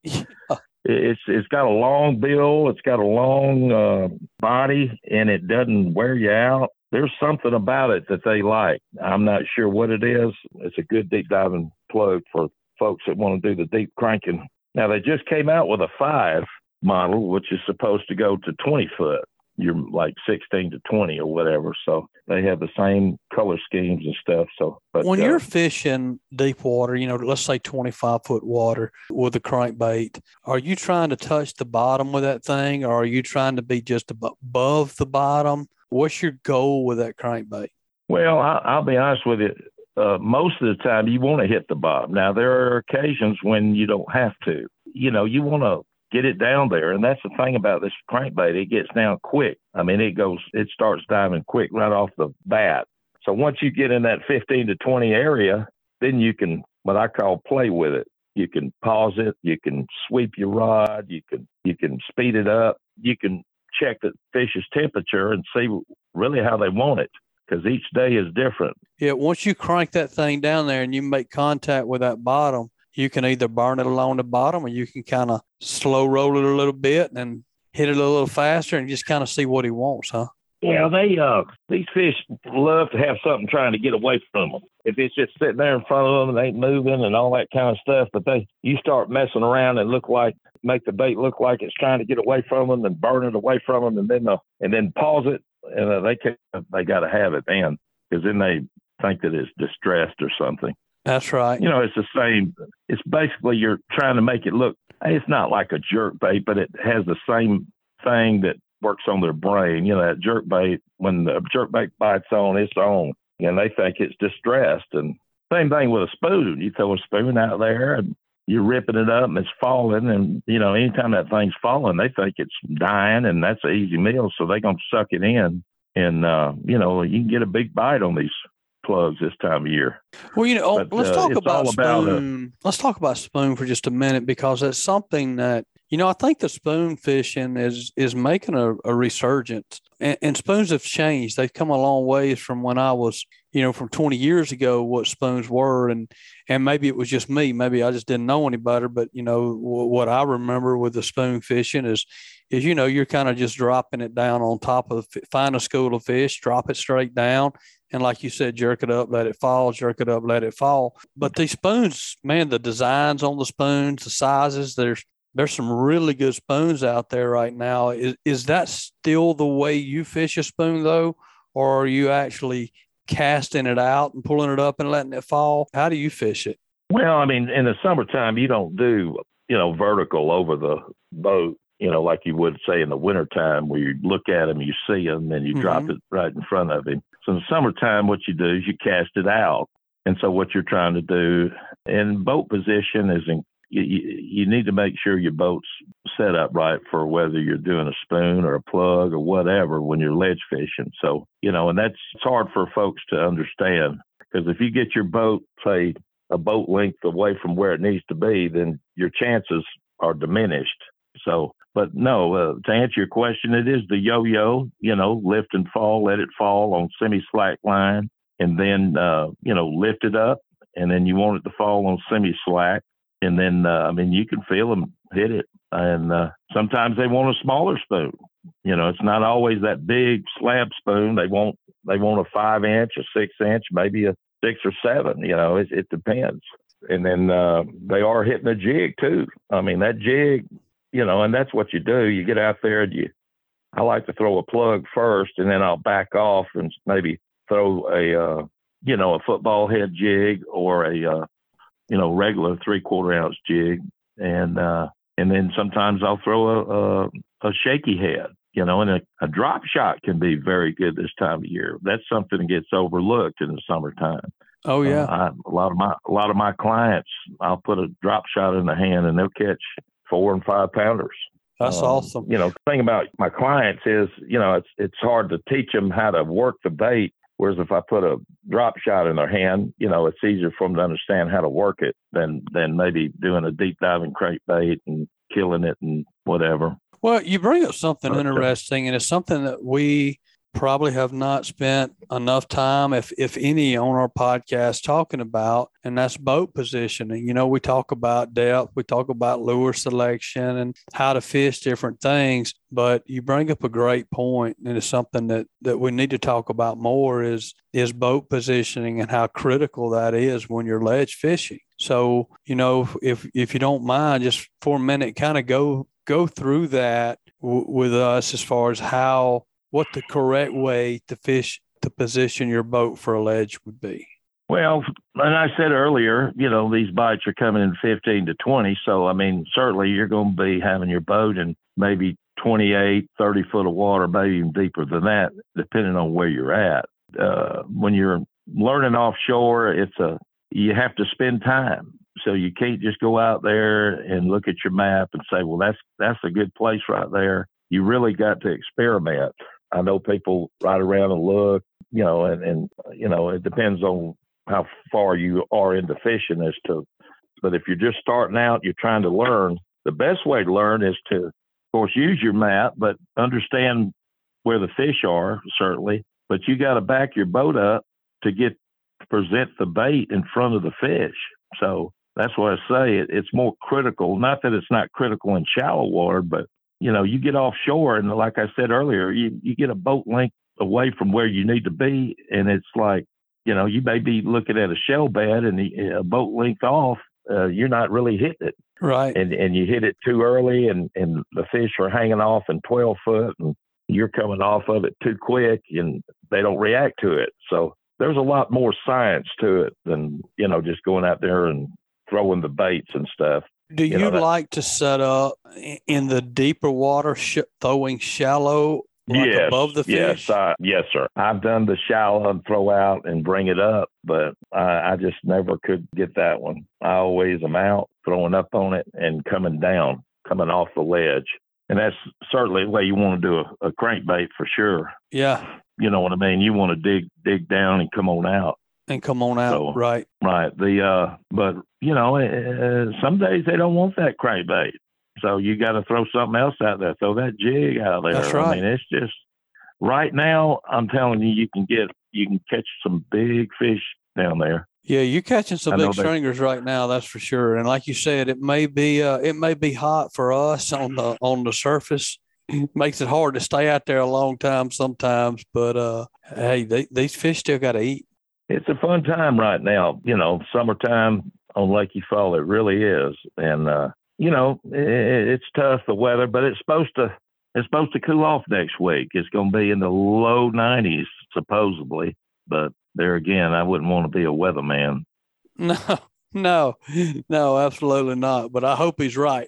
It's It's got a long bill, it's got a long uh, body, and it doesn't wear you out. There's something about it that they like. I'm not sure what it is. It's a good deep diving plug for folks that want to do the deep cranking. Now, they just came out with a five model, which is supposed to go to twenty foot. you're like sixteen to twenty or whatever. So they have the same color schemes and stuff. So but, when uh, you're fishing deep water, you know, let's say twenty-five foot water with a crankbait, are you trying to touch the bottom with that thing? Or are you trying to be just above the bottom? What's your goal with that crankbait? Well, I, I'll be honest with you. Uh, most of the time you want to hit the bottom. Now there are occasions when you don't have to, you know, you want to get it down there. And that's the thing about this crankbait. It gets down quick. I mean, it goes, it starts diving quick right off the bat. So once you get in that fifteen to twenty area, then you can, what I call play with it. You can pause it. You can sweep your rod. You can, you can speed it up. You can check the fish's temperature and see really how they want it. Because each day is different. Yeah, once you crank that thing down there and you make contact with that bottom, you can either burn it along the bottom or you can kind of slow roll it a little bit and hit it a little faster and just kind of see what he wants, huh? Yeah, they uh, these fish love to have something trying to get away from them. If it's just sitting there in front of them and ain't moving and all that kind of stuff, but they you start messing around and look like make the bait look like it's trying to get away from them and burn it away from them and then uh, and then pause it. And uh, they can, they got to have it then, because then they think that it's distressed or something. That's right. You know, it's the same. It's basically you're trying to make it look. It's not like a jerk bait, but it has the same thing that works on their brain. You know, that jerk bait, when the jerk bait bites on, it's on, and they think it's distressed. And same thing with a spoon. You throw a spoon out there, and you're ripping it up, and it's falling. And, you know, anytime that thing's falling, they think it's dying, and that's an easy meal. So they're going to suck it in. And, uh, you know, you can get a big bite on these plugs this time of year. Well, you know, but, let's uh, talk about spoon. About a, let's talk about spoon for just a minute, because that's something that, you know, I think the spoon fishing is, is making a, a resurgence. And, and spoons have changed. They've come a long ways from when I was, you know, from twenty years ago, what spoons were. And, and maybe it was just me. Maybe I just didn't know any better. But, you know, w- what I remember with the spoon fishing is, is you know, you're kind of just dropping it down on top of, find a school of fish, drop it straight down. And like you said, jerk it up, let it fall, jerk it up, let it fall. But these spoons, man, the designs on the spoons, the sizes, there's, There's some really good spoons out there right now. Is is that still the way you fish a spoon, though? Or are you actually casting it out and pulling it up and letting it fall? How do you fish it? Well, I mean, in the summertime, you don't do, you know, vertical over the boat, you know, like you would say in the wintertime where you look at him, you see him, and you mm-hmm. drop it right in front of him. So in the summertime, what you do is you cast it out. And so what you're trying to do in boat position is in You, you need to make sure your boat's set up right for whether you're doing a spoon or a plug or whatever when you're ledge fishing. So, you know, and that's it's hard for folks to understand, because if you get your boat, say, a boat length away from where it needs to be, then your chances are diminished. So, but no, uh, to answer your question, it is the yo-yo, you know, lift and fall, let it fall on semi-slack line, and then, uh, you know, lift it up, and then you want it to fall on semi-slack. And then, uh, I mean, you can feel them hit it. And uh, sometimes they want a smaller spoon. You know, it's not always that big slab spoon. They want they want a five inch, a six inch, maybe a six or seven. You know, it, it depends. And then uh, they are hitting a jig too. I mean, that jig, you know, and that's what you do. You get out there and you, I like to throw a plug first, and then I'll back off and maybe throw a, uh, you know, a football head jig or a, uh, you know, regular three quarter ounce jig. And, uh, and then sometimes I'll throw a, a, a shaky head, you know, and a, a drop shot can be very good this time of year. That's something that gets overlooked in the summertime. Oh yeah. Uh, I, a lot of my, a lot of my clients, I'll put a drop shot in the hand and they'll catch four and five pounders. That's um, awesome. You know, the thing about my clients is, you know, it's, it's hard to teach them how to work the bait. Whereas if I put a drop shot in their hand, you know, it's easier for them to understand how to work it than than maybe doing a deep diving crankbait and killing it and whatever. Well, you bring up something okay. interesting, and it's something that we probably have not spent enough time, if if any, on our podcast talking about, and that's boat positioning. You know, we talk about depth, we talk about lure selection and how to fish different things, but you bring up a great point, and it's something that, that we need to talk about more is, is boat positioning and how critical that is when you're ledge fishing. So, you know, if, if you don't mind, just for a minute, kind of go, go through that. w- with us as far as how, what the correct way to fish, to position your boat for a ledge would be? Well, and I said earlier, you know, these bites are coming in fifteen to twenty. So, I mean, certainly you're going to be having your boat in maybe twenty-eight, thirty foot of water, maybe even deeper than that, depending on where you're at. Uh, when you're learning offshore, it's a, you have to spend time. So you can't just go out there and look at your map and say, well, that's, that's a good place right there. You really got to experiment. I know people ride around and look, you know, and, and, you know, it depends on how far you are into fishing as to, but if you're just starting out, you're trying to learn, the best way to learn is to, of course, use your map, but understand where the fish are, certainly, but you got to back your boat up to get, to present the bait in front of the fish. So that's why I say it, it's more critical, not that it's not critical in shallow water, but you know, you get offshore and like I said earlier, you, you get a boat length away from where you need to be. And it's like, you know, you may be looking at a shell bed and the, a boat length off, uh, you're not really hitting it. Right. And and you hit it too early and, and the fish are hanging off in twelve foot and you're coming off of it too quick and they don't react to it. So there's a lot more science to it than, you know, just going out there and throwing the baits and stuff. Do you, you know, like to set up in the deeper water, sh- throwing shallow, like yes, above the fish? Yes, I, yes, sir. I've done the shallow and throw out and bring it up, but I, I just never could get that one. I always am out throwing up on it and coming down, coming off the ledge. And that's certainly the way you want to do a, a crankbait for sure. Yeah. You know what I mean? You want to dig, dig down and come on out. And come on out, so, right? Right. The uh, but you know, uh, some days they don't want that crankbait, so you got to throw something else out there. Throw that jig out there. That's right. I mean, it's just right now. I'm telling you, you can get, you can catch some big fish down there. Yeah, you're catching some I big stringers right now. That's for sure. And like you said, it may be uh, it may be hot for us on the on the surface. Makes it hard to stay out there a long time sometimes. But uh, hey, they, these fish still got to eat. It's a fun time right now, you know, summertime on Lake Eufaula, it really is. And, uh, you know, it, it's tough, the weather, but it's supposed to, it's supposed to cool off next week. It's going to be in the low nineties, supposedly. But there again, I wouldn't want to be a weatherman. No, no, no, absolutely not. But I hope he's right.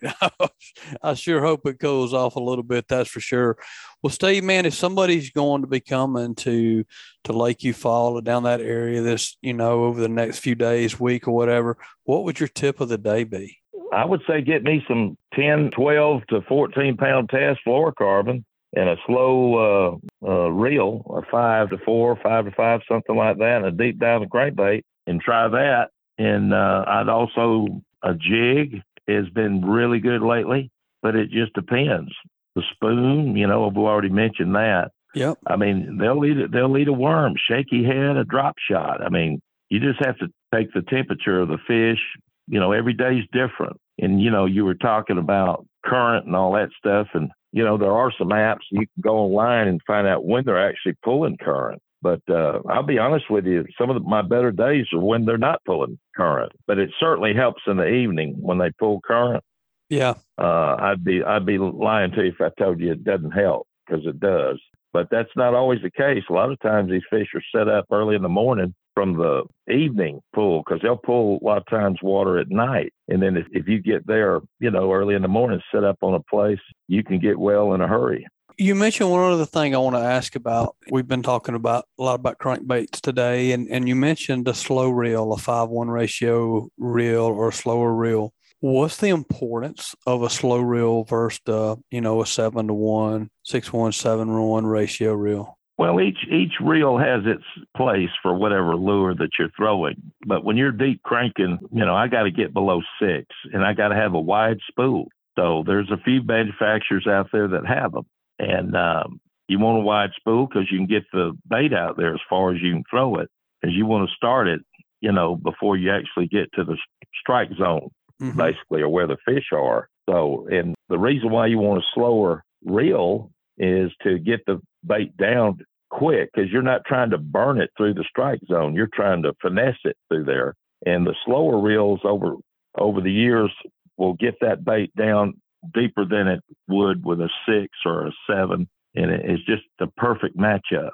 I sure hope it cools off a little bit. That's for sure. Well, Steve, man, if somebody's going to be coming to to Lake Eufaula down that area this, you know, over the next few days, week or whatever, what would your tip of the day be? I would say get me some ten, twelve to fourteen pound test fluorocarbon and a slow uh, uh, reel, or five to four, five to five, something like that, and a deep dive and crankbait and try that. And uh, I'd also, a jig has been really good lately, but it just depends. The spoon, you know, I've already mentioned that. Yep. I mean, they'll eat, they'll eat a worm, shaky head, a drop shot. I mean, you just have to take the temperature of the fish. You know, every day's different. And, you know, you were talking about current and all that stuff. And, you know, there are some apps you can go online and find out when they're actually pulling current. But uh, I'll be honest with you, some of the, my better days are when they're not pulling current. But it certainly helps in the evening when they pull current. Yeah. Uh, I'd be I'd be lying to you if I told you it doesn't help, because it does. But that's not always the case. A lot of times these fish are set up early in the morning from the evening pull, because they'll pull a lot of times water at night. And then if, if you get there, you know, early in the morning, set up on a place, you can get well in a hurry. You mentioned one other thing I want to ask about. We've been talking about a lot about crankbaits today, and, and you mentioned a slow reel, a five one ratio reel or a slower reel. What's the importance of a slow reel versus, uh, you know, a seven to one, six one, seven to one ratio reel? Well, each each reel has its place for whatever lure that you're throwing. But when you're deep cranking, you know, I got to get below six, and I got to have a wide spool. So there's a few manufacturers out there that have them. And um, you want a wide spool because you can get the bait out there as far as you can throw it, because you want to start it, you know, before you actually get to the strike zone. Mm-hmm. Basically, or where the fish are. So, and the reason why you want a slower reel is to get the bait down quick, because you're not trying to burn it through the strike zone. You're trying to finesse it through there. And the slower reels over over the years will get that bait down deeper than it would with a six or a seven. And it, it's just the perfect matchup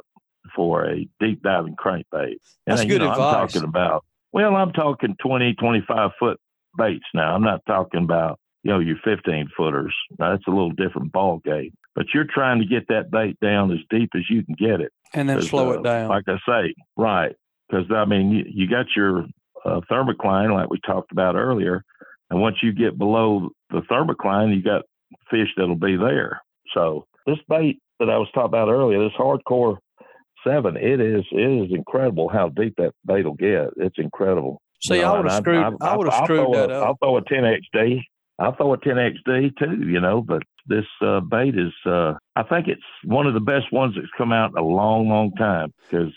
for a deep diving crankbait. And That's good know, advice. I'm talking about, well, I'm talking twenty, twenty-five foot baits now. I'm not talking about, you know, your fifteen footers. Now, that's a little different ball game, but you're trying to get that bait down as deep as you can get it. And then slow uh, it down. Like I say, right. Because, I mean, you, you got your uh, thermocline, like we talked about earlier. And once you get below the thermocline, you got fish that'll be there. So this bait that I was talking about earlier, this Hardcore seven, it is it is incredible how deep that bait will get. It's incredible. See, you know, I would have screwed, I, I, I would have screwed that up. I'll throw a ten X D. I'll throw a ten X D too, you know, but this uh, bait is, uh, I think it's one of the best ones that's come out in a long, long time, because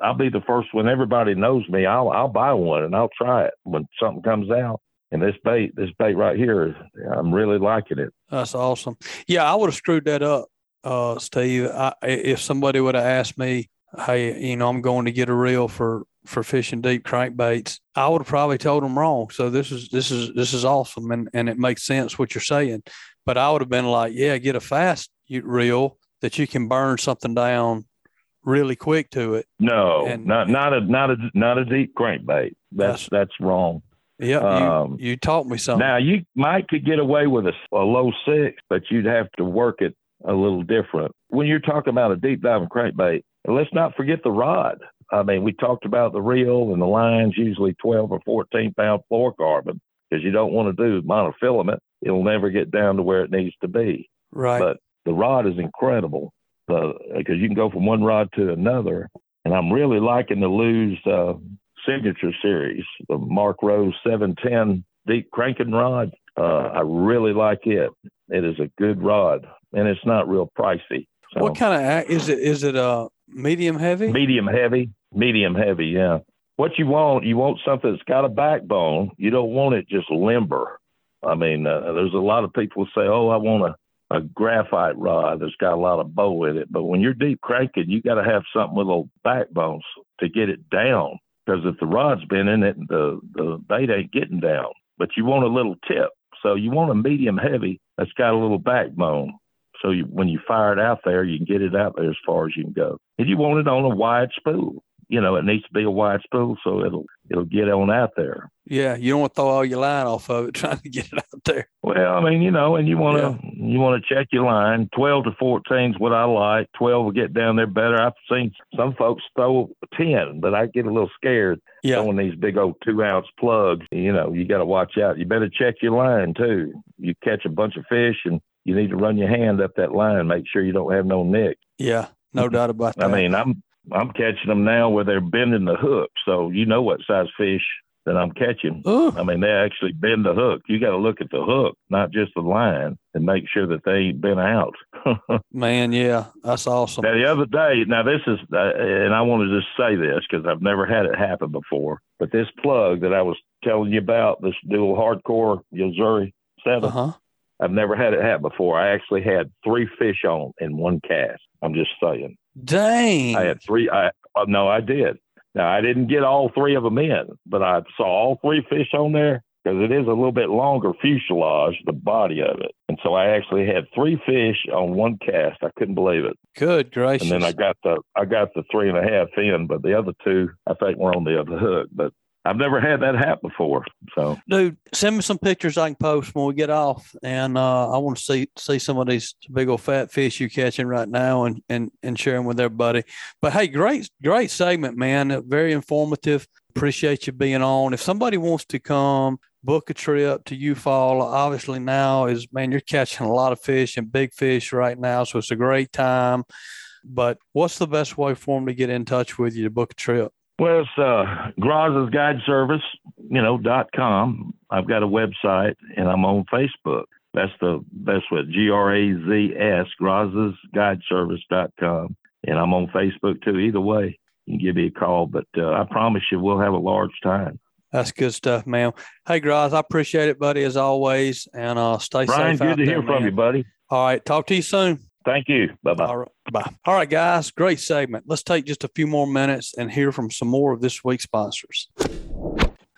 I'll be the first one. Everybody knows me. I'll I'll buy one and I'll try it when something comes out. And this bait, this bait right here, I'm really liking it. That's awesome. Yeah, I would have screwed that up, uh, Steve. I, if somebody would have asked me, hey, you know, I'm going to get a reel for, for fishing deep crankbaits, I would have probably told them wrong. So this is this is this is awesome, and, and it makes sense what you're saying. But I would have been like, yeah, get a fast reel that you can burn something down really quick to it. No, and, not not a not a not a deep crankbait. That's that's, that's wrong. Yeah, um, you, you taught me something. Now you might could get away with a, a low six, but you'd have to work it a little different. When you're talking about a deep diving crankbait, let's not forget the rod. I mean, we talked about the reel and the lines, usually twelve or fourteen pound fluorocarbon, because you don't want to do monofilament. It'll never get down to where it needs to be. Right. But the rod is incredible, because you can go from one rod to another. And I'm really liking the Lou's uh, Signature Series, the Mark Rose seven ten deep cranking rod. Uh, I really like it. It is a good rod, and it's not real pricey. So. What kind of is it? Is it a medium heavy? Medium heavy. Medium heavy, yeah. What you want, you want something that's got a backbone. You don't want it just limber. I mean, uh, there's a lot of people say, oh, I want a, a graphite rod that's got a lot of bow in it. But when you're deep cranking, you got to have something with a little backbones to get it down. Because if the rod's been in it, the, the bait ain't getting down. But you want a little tip. So you want a medium heavy that's got a little backbone. So you, when you fire it out there, you can get it out there as far as you can go. If you want it on a wide spool, you know, it needs to be a wide spool so it'll it'll get on out there. Yeah, you don't want to throw all your line off of it trying to get it out there. Well, I mean, you know, and you want to yeah. you want to check your line. twelve to fourteen is what I like. twelve will get down there better. I've seen some folks throw ten, but I get a little scared yeah. throwing these big old two-ounce plugs. You know, you got to watch out. You better check your line, too. You catch a bunch of fish and you need to run your hand up that line, make sure you don't have no nick. Yeah, no doubt about that. I mean, I'm I'm catching them now where they're bending the hook, so you know what size fish that I'm catching. Ooh. I mean, they actually bend the hook. You got to look at the hook, not just the line, and make sure that they ain't bent out. Man, yeah, that's awesome. Now, the other day, now this is, uh, and I want to just say this because I've never had it happen before, but this plug that I was telling you about, this dual hardcore Zuri seven, uh-huh. I've never had it happen before. I actually had three fish on in one cast. I'm just saying. Dang. I had three. I No, I did. Now, I didn't get all three of them in, but I saw all three fish on there because it is a little bit longer fuselage, the body of it. And so I actually had three fish on one cast. I couldn't believe it. Good gracious. And then I got the I got the three and a half in, but the other two, I think, were on the other hook. But I've never had that happen before. So, dude, send me some pictures I can post when we get off, and uh, I want to see see some of these big old fat fish you catching right now, and and and share them with everybody. But hey, great great segment, man. Very informative. Appreciate you being on. If somebody wants to come book a trip to Eufaula, obviously now is man, you're catching a lot of fish and big fish right now, so it's a great time. But what's the best way for them to get in touch with you to book a trip? Well, it's uh, Graz's Guide Service, you know, dot com. I've got a website, and I'm on Facebook. That's the best way, G R A Z S, Graz's Guide Service dot com. And I'm on Facebook, too. Either way, you can give me a call. But uh, I promise you we'll have a large time. That's good stuff, man. Hey, Graz, I appreciate it, buddy, as always. And uh, stay Brian, safe out there, Brian, good to hear man. From you, buddy. All right. Talk to you soon. Thank you. Bye-bye. All right, bye. All right, guys. Great segment. Let's take just a few more minutes and hear from some more of this week's sponsors.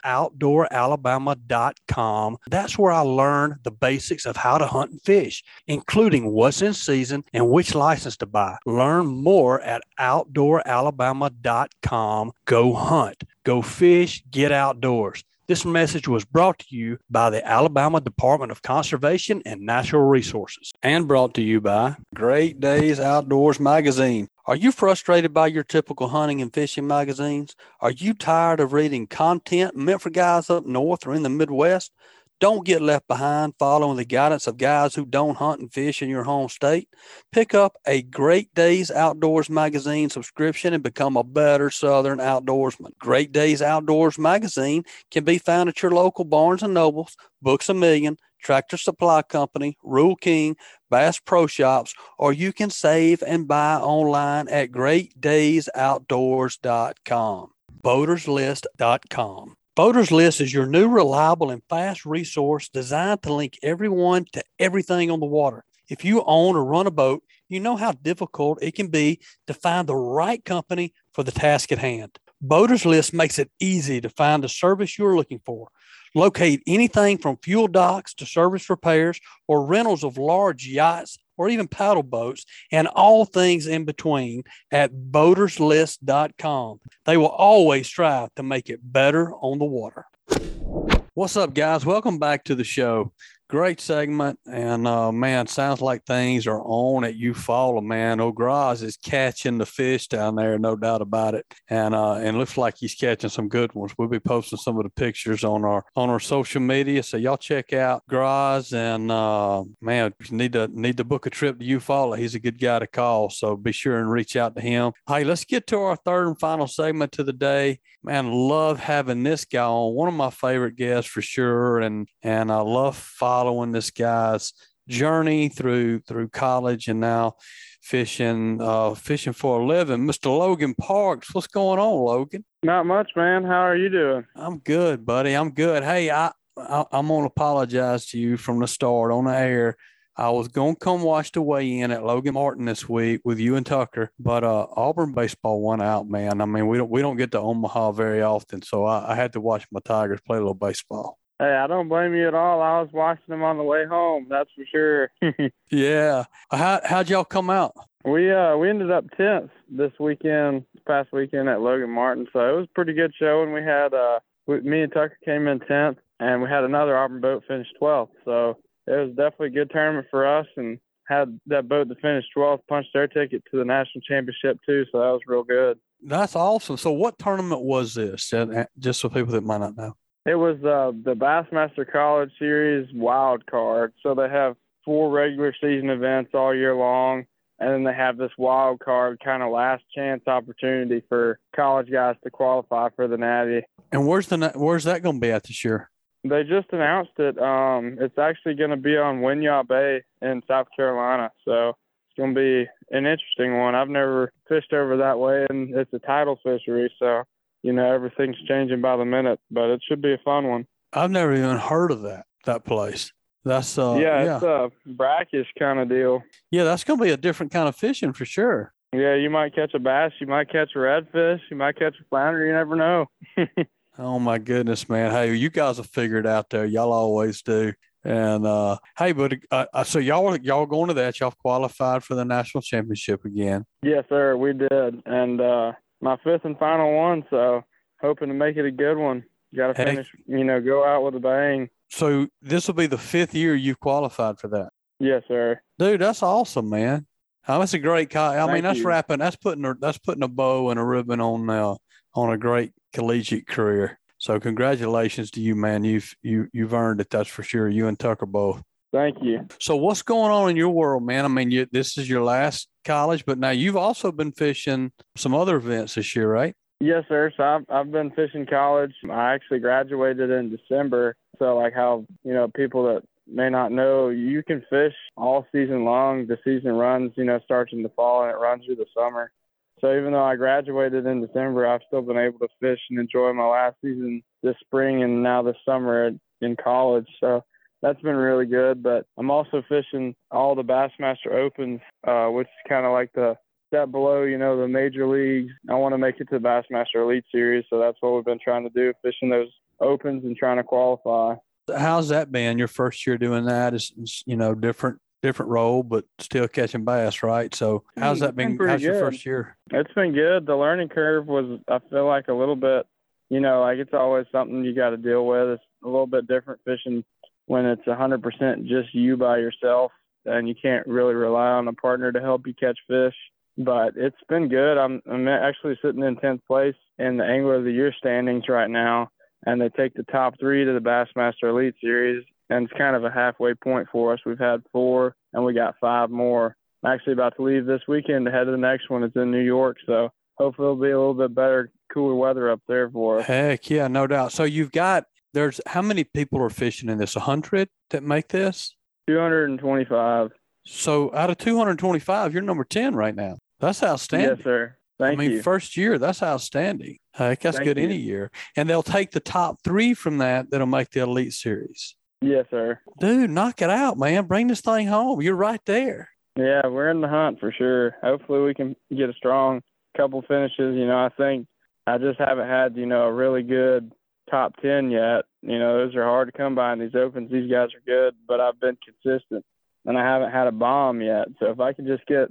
outdoor alabama dot com. That's where I learned the basics of how to hunt and fish, including what's in season and which license to buy. Learn more at outdoor alabama dot com. Go hunt, go fish, get outdoors. This message was brought to you by the Alabama Department of Conservation and Natural Resources and brought to you by Great Days Outdoors Magazine. Are you frustrated by your typical hunting and fishing magazines? Are you tired of reading content meant for guys up north or in the Midwest? Don't get left behind following the guidance of guys who don't hunt and fish in your home state. Pick up a Great Days Outdoors Magazine subscription and become a better Southern outdoorsman. Great Days Outdoors Magazine can be found at your local Barnes and Nobles, Books A Million, Tractor Supply Company, Rule King, Bass Pro Shops, or you can save and buy online at great days outdoors dot com, boaters list dot com. BoatersList is your new reliable and fast resource designed to link everyone to everything on the water. If you own or run a boat, you know how difficult it can be to find the right company for the task at hand. BoatersList makes it easy to find the service you're looking for. Locate anything from fuel docks to service repairs or rentals of large yachts or even paddle boats, and all things in between at boaters list dot com. They will always strive to make it better on the water. What's up, guys? Welcome back to the show. Great segment, and uh, man, sounds like things are on at Eufaula, man. O'Graz is catching the fish down there, no doubt about it, and uh, and looks like he's catching some good ones. We'll be posting some of the pictures on our on our social media, so y'all check out Graz. And uh, man, if you need to need to book a trip to Eufaula, he's a good guy to call, so be sure and reach out to him. Hey, let's get to our third and final segment to the day. Man, love having this guy on. One of my favorite guests for sure, and and I love following. Following this guy's journey through through college and now fishing uh, fishing for a living. Mister Logan Parks, what's going on, Logan? Not much, man. How are you doing? I'm good, buddy. I'm good. Hey, I, I I'm gonna apologize to you from the start on the air. I was going to come watch the weigh-in at Logan Martin this week with you and Tucker, but uh, Auburn baseball won out, man. I mean, we don't we don't get to Omaha very often, so I, I had to watch my Tigers play a little baseball. Hey, I don't blame you at all. I was watching them on the way home, that's for sure. Yeah. How, how'd y'all come out? We uh we ended up tenth this weekend, past weekend at Logan Martin. So it was a pretty good show, and we had uh we, me and Tucker came in tenth, and we had another Auburn boat finish twelfth. So it was definitely a good tournament for us, and had that boat that finished twelfth punched their ticket to the national championship too. So that was real good. That's awesome. So what tournament was this? Just for people that might not know. It was uh, the Bassmaster College Series wild card. So they have four regular season events all year long, and then they have this wild card kind of last chance opportunity for college guys to qualify for the Natty. And where's the where's that going to be at this year? They just announced it. Um, it's actually going to be on Winyah Bay in South Carolina. So it's going to be an interesting one. I've never fished over that way, and it's a tidal fishery, so you know, everything's changing by the minute, but it should be a fun one. I've never even heard of that, that place. That's uh, yeah, yeah. It's a brackish kind of deal. Yeah, that's going to be a different kind of fishing for sure. Yeah, you might catch a bass, you might catch a redfish, you might catch a flounder, you never know. Oh, my goodness, man. Hey, you guys have figured it out there. Y'all always do. And, uh, hey, but uh, so y'all y'all going to that, y'all qualified for the national championship again. Yes, sir, we did. And, uh, my fifth and final one, so hoping to make it a good one. Got to finish, you know, go out with a bang. So this will be the fifth year you've qualified for that. Yes, sir. Dude, that's awesome, man. Oh, that's a great. Co- I Thank mean, that's you. wrapping. That's putting. A, that's putting a bow and a ribbon on uh, on a great collegiate career. So congratulations to you, man. You've you you've earned it. That's for sure. You and Tucker both. Thank you. So what's going on in your world, man? I mean, you, this is your last college, but now you've also been fishing some other events this year, right? Yes, sir. So I've, I've been fishing college. I actually graduated in December. So like how, you know, people that may not know, you can fish all season long. The season runs, you know, starts in the fall and it runs through the summer. So even though I graduated in December, I've still been able to fish and enjoy my last season this spring and now this summer in college. So that's been really good, but I'm also fishing all the Bassmaster Opens, uh, which is kind of like the step below, you know, the major leagues. I want to make it to the Bassmaster Elite Series, so that's what we've been trying to do, fishing those opens and trying to qualify. How's that been? Your first year doing that is, is you know, different different role, but still catching bass, right? So how's that been? How's your first year? It's been good. The learning curve was, I feel like, a little bit, you know, like it's always something you got to deal with. It's a little bit different fishing when it's one hundred percent just you by yourself, and you can't really rely on a partner to help you catch fish. But it's been good. I'm, I'm actually sitting in tenth place in the Angler of the Year standings right now, and they take the top three to the Bassmaster Elite Series, and it's kind of a halfway point for us. We've had four, and we got five more. I'm actually about to leave this weekend to head to the next one. It's in New York, so hopefully it'll be a little bit better, cooler weather up there for us. Heck, yeah, no doubt. So you've got – there's how many people are fishing in this? one hundred that make this? two hundred twenty-five. So out of two hundred twenty-five, you're number ten right now. That's outstanding. Yes, sir. Thank you. I mean, you. First year, that's outstanding. Heck, that's Thank good you. Any year. And they'll take the top three from that that'll make the Elite Series. Yes, sir. Dude, knock it out, man. Bring this thing home. You're right there. Yeah, we're in the hunt for sure. Hopefully we can get a strong couple finishes. You know, I think I just haven't had, you know, a really good top ten yet. You know, those are hard to come by in these opens. These guys are good, but I've been consistent, and I haven't had a bomb yet. So if I could just get,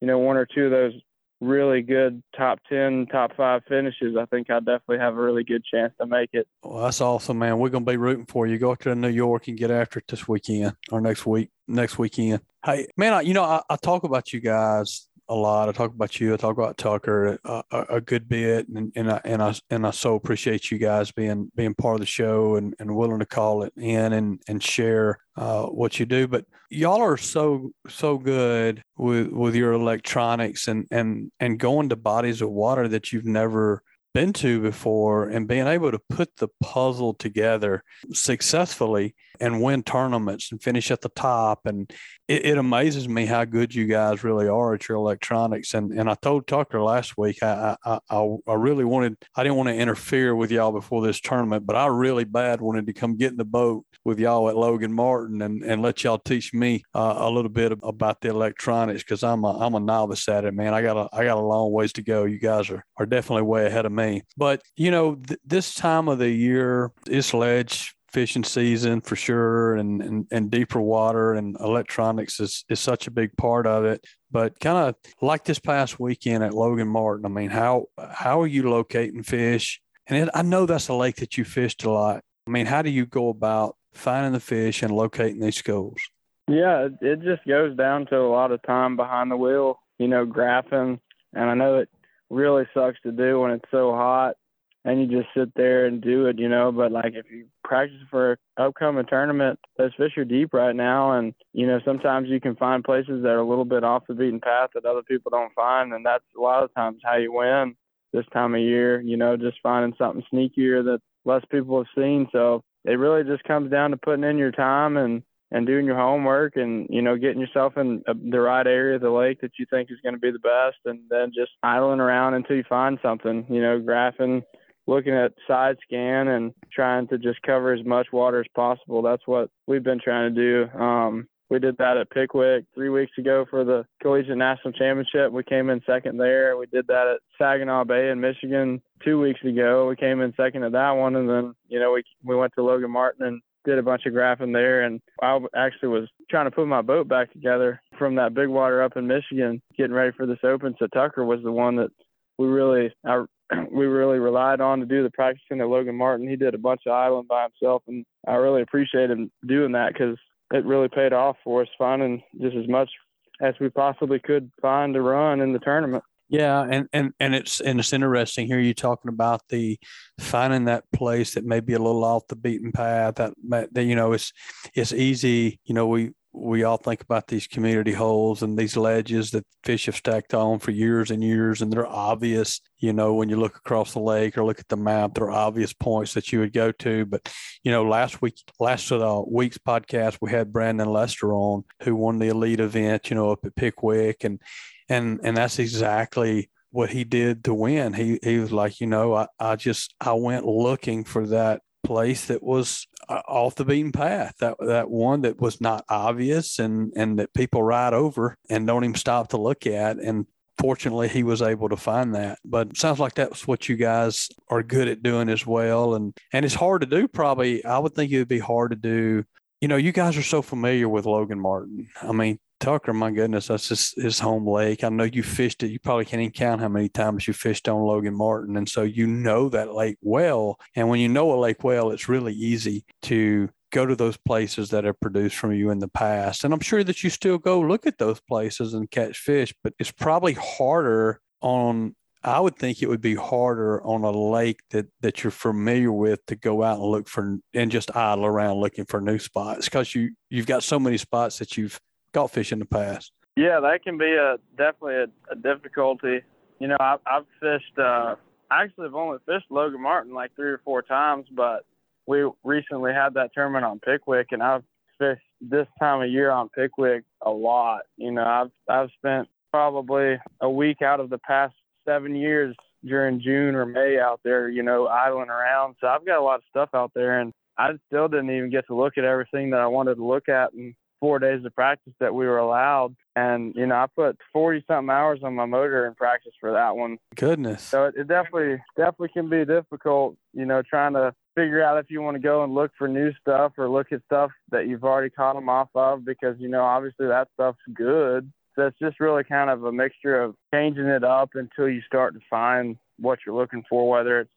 you know, one or two of those really good top ten, top five finishes, I think I definitely have a really good chance to make it. Well, that's awesome, man. We're going to be rooting for you. Go out to New York and get after it this weekend or next week, next weekend. Hey, man, I, you know, I, I talk about you guys a lot. I talk about you. I talk about Tucker a, a, a good bit. And, and I, and I, and I so appreciate you guys being, being part of the show and, and willing to call it in and, and share uh, what you do. But y'all are so, so good with, with your electronics and, and, and going to bodies of water that you've never been to before and being able to put the puzzle together successfully and win tournaments and finish at the top. And it, it amazes me how good you guys really are at your electronics. And and I told Tucker last week, I I, I, I really wanted, I didn't want to interfere with y'all before this tournament, but I really bad wanted to come get in the boat with y'all at Logan Martin and, and let y'all teach me uh, a little bit about the electronics. Cause I'm a, I'm a novice at it, man. I got a, I got a long ways to go. You guys are, are definitely way ahead of me. But, you know, th- this time of the year, it's ledge fishing season for sure, and, and, and deeper water, and electronics is, is such a big part of it. But kind of like this past weekend at Logan Martin, I mean, how how are you locating fish? And it, I know that's a lake that you fished a lot. I mean, how do you go about finding the fish and locating these schools? Yeah, it, it just goes down to a lot of time behind the wheel, you know, graphing. And I know that really sucks to do when it's so hot and you just sit there and do it, you know, but like if you practice for an upcoming tournament, those fish are deep right now. And, you know, sometimes you can find places that are a little bit off the beaten path that other people don't find. And that's a lot of times how you win this time of year, you know, just finding something sneakier that less people have seen. So it really just comes down to putting in your time and, and doing your homework and, you know, getting yourself in the right area of the lake that you think is going to be the best, and then just idling around until you find something, you know, graphing, looking at side scan and trying to just cover as much water as possible. That's what we've been trying to do. Um, we did that at Pickwick three weeks ago for the Collegiate National Championship. We came in second there. We did that at Saginaw Bay in Michigan two weeks ago. We came in second at that one. And then, you know, we we went to Logan Martin and did a bunch of graphing there, and I actually was trying to put my boat back together from that big water up in Michigan, getting ready for this open. So Tucker was the one that we really I, we really relied on to do the practicing at Logan Martin. He did a bunch of idling by himself, and I really appreciate him doing that because it really paid off for us, finding just as much as we possibly could find to run in the tournament. Yeah, and, and, and it's and it's interesting here. You talking about the finding that place that may be a little off the beaten path. That, that you know, it's it's easy. You know, we we all think about these community holes and these ledges that fish have stacked on for years and years, and they're obvious. You know, when you look across the lake or look at the map, there are obvious points that you would go to. But you know, last week, last uh, week's podcast, we had Brandon Lester on, who won the elite event. You know, up at Pickwick, and. And and that's exactly what he did to win. He he was like, you know, I, I just I went looking for that place that was off the beaten path, that that one that was not obvious and, and that people ride over and don't even stop to look at. And fortunately, he was able to find that. But sounds like that's what you guys are good at doing as well. And and it's hard to do, probably. I would think it would be hard to do. You know, you guys are so familiar with Logan Martin. I mean, Tucker, my goodness, that's just his home lake. I know you fished it. You probably can't even count how many times you fished on Logan Martin. And so you know that lake well. And when you know a lake well, it's really easy to go to those places that have produced from you in the past. And I'm sure that you still go look at those places and catch fish, but it's probably harder on, I would think it would be harder on a lake that, that you're familiar with to go out and look for and just idle around looking for new spots, because you, you've got so many spots that you've caught fish in the past. Yeah, that can be a definitely a, a difficulty. You know, I, I've fished, uh, actually I've only fished Logan Martin like three or four times, but we recently had that tournament on Pickwick, and I've fished this time of year on Pickwick a lot. You know, I've I've spent probably a week out of the past seven years during June or May out there, you know, idling around. So I've got a lot of stuff out there, and I still didn't even get to look at everything that I wanted to look at in four days of practice that we were allowed. And, you know, I put forty-something hours on my motor in practice for that one. Goodness. So it, it definitely, definitely can be difficult, you know, trying to figure out if you want to go and look for new stuff or look at stuff that you've already caught them off of, because, you know, obviously that stuff's good. So it's just really kind of a mixture of changing it up until you start to find what you're looking for, whether it's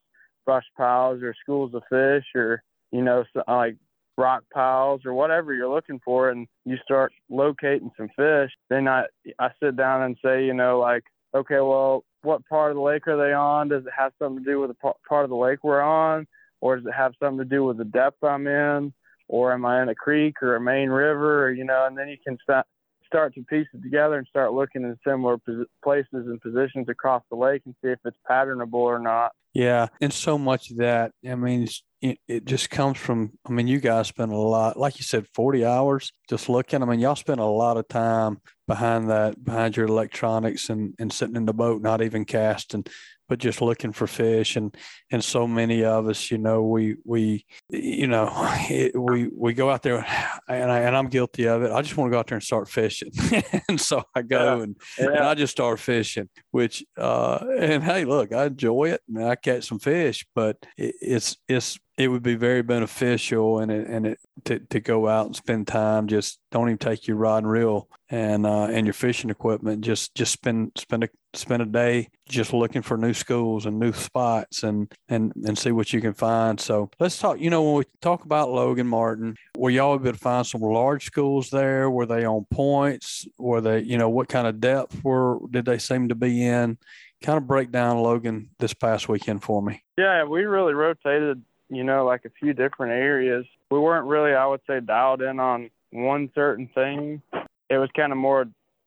brush piles or schools of fish or, you know, like rock piles or whatever you're looking for. And you start locating some fish. Then I, I sit down and say, you know, like, okay, well, what part of the lake are they on? Does it have something to do with the part of the lake we're on? Or does it have something to do with the depth I'm in? Or am I in a creek or a main river? Or, you know, and then you can st- start to piece it together and start looking in similar pos- places and positions across the lake and see if it's patternable or not. Yeah. And so much of that, I mean, it, it just comes from, I mean, you guys spend a lot, like you said, forty hours just looking. I mean, y'all spend a lot of time behind that, behind your electronics and, and sitting in the boat, not even casting, but just looking for fish. And, and so many of us, you know, we, we, you know, it, we, we go out there and I, and I'm guilty of it. I just want to go out there and start fishing. And so I go yeah. and, yeah. and I just start fishing, which, uh, and hey, look, I enjoy it and I catch some fish, but it, it's, it's, it would be very beneficial and it, and it to, to go out and spend time. Just don't even take your rod and reel and uh, and your fishing equipment. Just just spend spend a spend a day just looking for new schools and new spots and and and see what you can find. So let's talk. You know, when we talk about Logan Martin, were y'all able to find some large schools there? Were they on points? Were they, you know, what kind of depth were did they seem to be in? Kind of break down Logan this past weekend for me. Yeah, we really rotated, you know, like a few different areas. We weren't really, I would say, dialed in on one certain thing. It was kind of more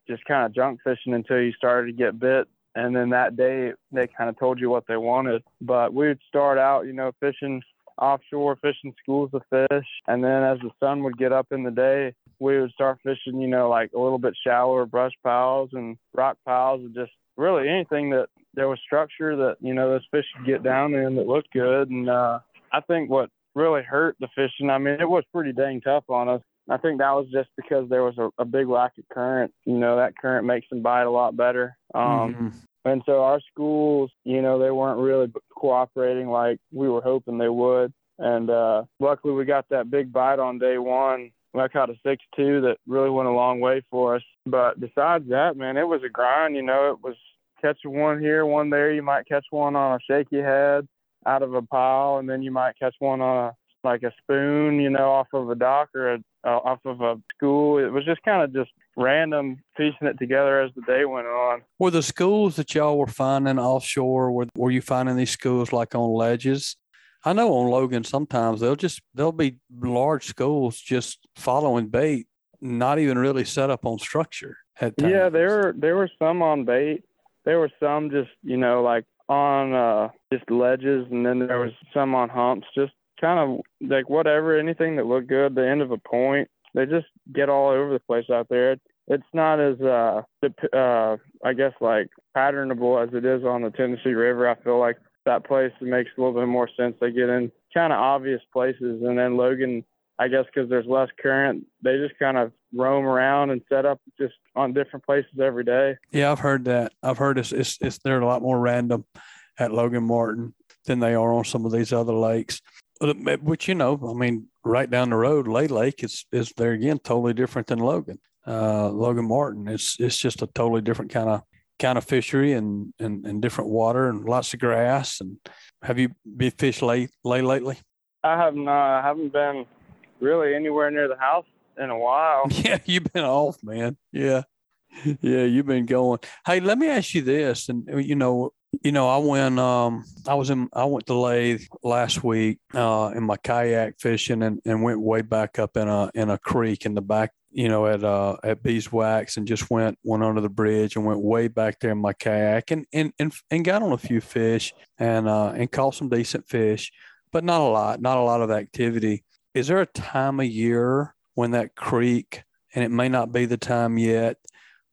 just kind of junk fishing until you started to get bit. And then that day, they kind of told you what they wanted. But we would start out, you know, fishing offshore, fishing schools of fish. And then as the sun would get up in the day, we would start fishing, you know, like a little bit shallower brush piles and rock piles and just really anything that there was structure that, you know, those fish could get down in that looked good. And, uh, I think what really hurt the fishing, I mean, it was pretty dang tough on us. I think that was just because there was a, a big lack of current. You know, that current makes them bite a lot better. Um, mm-hmm. And so our schools, you know, they weren't really cooperating like we were hoping they would. And uh, luckily we got that big bite on day one. I caught a six two that really went a long way for us. But besides that, man, it was a grind. You know, it was catching one here, one there. You might catch one on a shaky head out of a pile, and then you might catch one on a, like a spoon, you know, off of a dock or a, uh, off of a school. It was just kind of just random piecing it together as the day went on. Were the schools that y'all were finding offshore, were, were you finding these schools like on ledges? I know on Logan sometimes they'll just, they'll be large schools just following bait, not even really set up on structure at times. Yeah, there were, there were some on bait. There were some just, you know, like on uh, just ledges, and then there was some on humps, just kind of like whatever, anything that looked good, the end of a point. They just get all over the place out there. It, it's not as, uh, uh, I guess, like patternable as it is on the Tennessee River. I feel like that place makes a little bit more sense. They get in kind of obvious places, and then Logan, I guess because there's less current, they just kind of roam around and set up just on different places every day. Yeah, I've heard that. I've heard it's, it's, it's they're a lot more random at Logan Martin than they are on some of these other lakes. Which, you know, I mean, right down the road, Lay Lake is, is there again, totally different than Logan. Uh, Logan Martin, it's it's just a totally different kind of kind of fishery and, and, and different water and lots of grass. And have you been fished Lay Lay lately? I have not. I haven't been really anywhere near the house in a while. Yeah, you've been off, man. Yeah. Yeah, you've been going. Hey, let me ask you this. And, you know, you know, I went, um, I was in, I went to Lay last week, uh, in my kayak fishing and, and went way back up in a, in a creek in the back, you know, at, uh, at Beeswax, and just went, went under the bridge and went way back there in my kayak and, and, and, and got on a few fish and, uh, and caught some decent fish, but not a lot, not a lot of activity. Is there a time of year when that creek, and it may not be the time yet,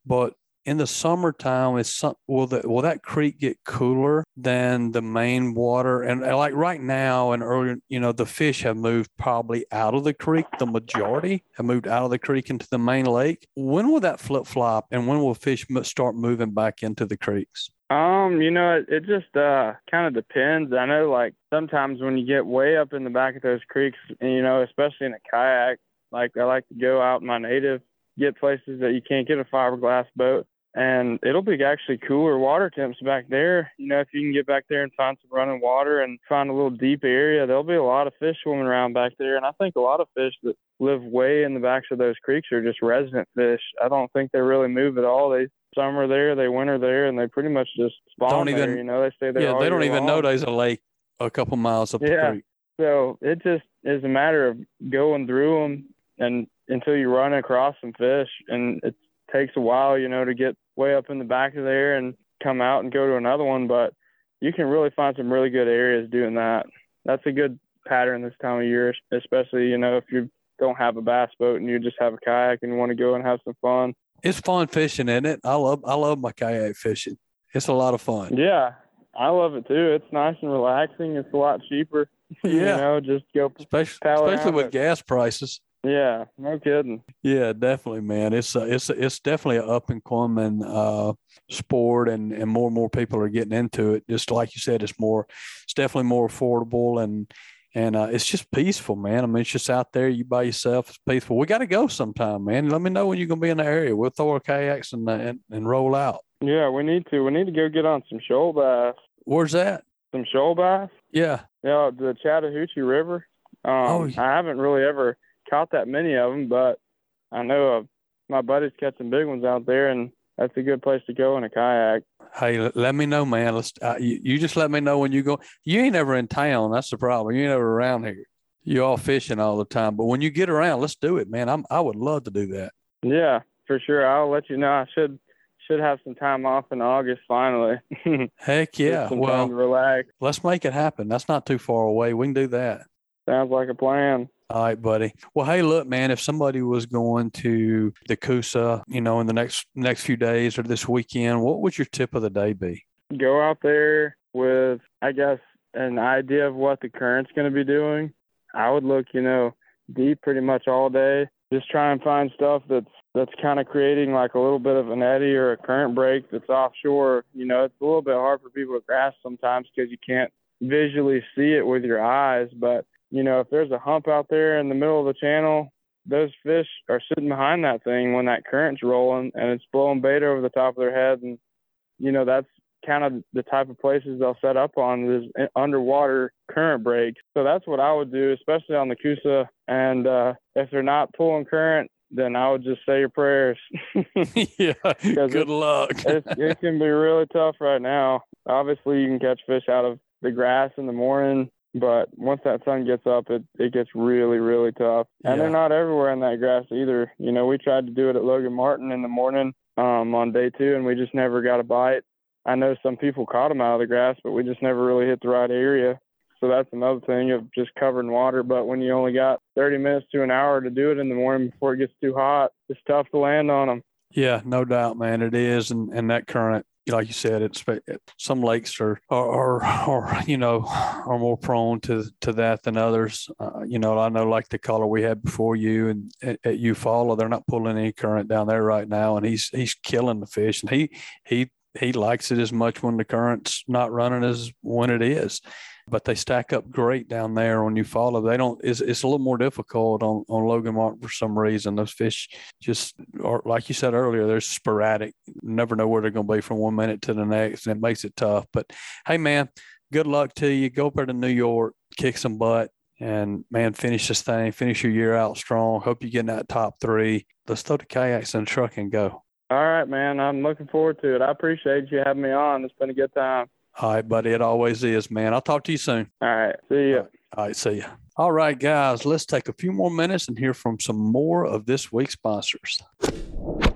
but in the summertime, is some, will that will that creek get cooler than the main water? And like right now and earlier, you know, the fish have moved probably out of the creek. The majority have moved out of the creek into the main lake. When will that flip flop, and when will fish start moving back into the creeks? Um, you know, it, it just uh kind of depends. I know, like sometimes when you get way up in the back of those creeks, and you know, especially in a kayak, like I like to go out in my native. Get places that you can't get a fiberglass boat, and it'll be actually cooler water temps back there. You know, if you can get back there and find some running water and find a little deep area, there'll be a lot of fish swimming around back there. And I think a lot of fish that live way in the backs of those creeks are just resident fish. I don't think they really move at all. They summer there, they winter there, and they pretty much just spawn don't even, there. You know, they stay there. Yeah, all they don't year even long. Know there's a lake a couple miles up yeah. the creek. So it just is a matter of going through them and until you run across some fish, and it takes a while, you know, to get way up in the back of there and come out and go to another one. But you can really find some really good areas doing that. That's a good pattern this time of year, especially, you know, if you don't have a bass boat and you just have a kayak and you want to go and have some fun. It's fun fishing, isn't it? I love, I love my kayak fishing. It's a lot of fun. Yeah. I love it too. It's nice and relaxing. It's a lot cheaper. Yeah. You know, just go. Especially, especially with it. Gas prices. Yeah, no kidding. Yeah, definitely, man. It's a, it's a, it's definitely an up and coming uh, sport, and, and more and more people are getting into it. Just like you said, it's more, it's definitely more affordable, and and uh, it's just peaceful, man. I mean, it's just out there, you by yourself, it's peaceful. We got to go sometime, man. Let me know when you're gonna be in the area. We'll throw our kayaks and and, and roll out. Yeah, we need to. We need to go get on some shoal bass. Where's that? Some shoal bass. Yeah. Yeah, the Chattahoochee River. Um, oh, yeah. I haven't really ever caught that many of them, but I know uh, my buddies catch some big ones out there, and that's a good place to go in a kayak. Hey, let me know, man. Let's uh, you, you just let me know when you go. You ain't ever in town. That's the problem. You ain't ever around here. You're all fishing all the time, but when you get around, let's do it, man. I'm I would love to do that. Yeah, for sure. I'll let you know. I should should have some time off in August finally. Heck yeah. Well, relax. Let's make it happen. That's not too far away. We can do that. Sounds like a plan. All right, buddy. Well, hey, look, man, if somebody was going to the Coosa, you know, in the next next few days or this weekend, what would your tip of the day be? Go out there with, I guess, an idea of what the current's going to be doing. I would look, you know, deep pretty much all day. Just try and find stuff that's, that's kind of creating like a little bit of an eddy or a current break that's offshore. You know, it's a little bit hard for people to grasp sometimes because you can't visually see it with your eyes, but you know, if there's a hump out there in the middle of the channel, those fish are sitting behind that thing when that current's rolling and it's blowing bait over the top of their head. And, you know, that's kind of the type of places they'll set up on is underwater current breaks. So that's what I would do, especially on the Coosa. And uh, if they're not pulling current, then I would just say your prayers. Yeah, good it, luck. it, it can be really tough right now. Obviously, you can catch fish out of the grass in the morning. But once that sun gets up, it, it gets really, really tough. And yeah. They're not everywhere in that grass either. You know, we tried to do it at Logan Martin in the morning um, on day two, and we just never got a bite. I know some people caught them out of the grass, but we just never really hit the right area. So that's another thing of just covering water. But when you only got thirty minutes to an hour to do it in the morning before it gets too hot, it's tough to land on them. Yeah, no doubt, man. It is. And, and that current like you said, it's some lakes are are, are you know are more prone to, to that than others. Uh, you know, I know like the caller we had before you and at, at Eufaula, they're not pulling any current down there right now, and he's he's killing the fish, and he he he likes it as much when the current's not running as when it is. But they stack up great down there when you follow. They don't. It's, it's a little more difficult on, on Logan Martin for some reason. Those fish just are, like you said earlier, they're sporadic. You never know where they're going to be from one minute to the next, and it makes it tough. But hey, man, good luck to you. Go over to New York, kick some butt, and man, finish this thing. Finish your year out strong. Hope you get in that top three. Let's throw the kayaks in the truck and go. All right, man. I'm looking forward to it. I appreciate you having me on. It's been a good time. All right, buddy. It always is, man. I'll talk to you soon. All right. See ya. All right. All right. See ya. All right, guys. Let's take a few more minutes and hear from some more of this week's sponsors.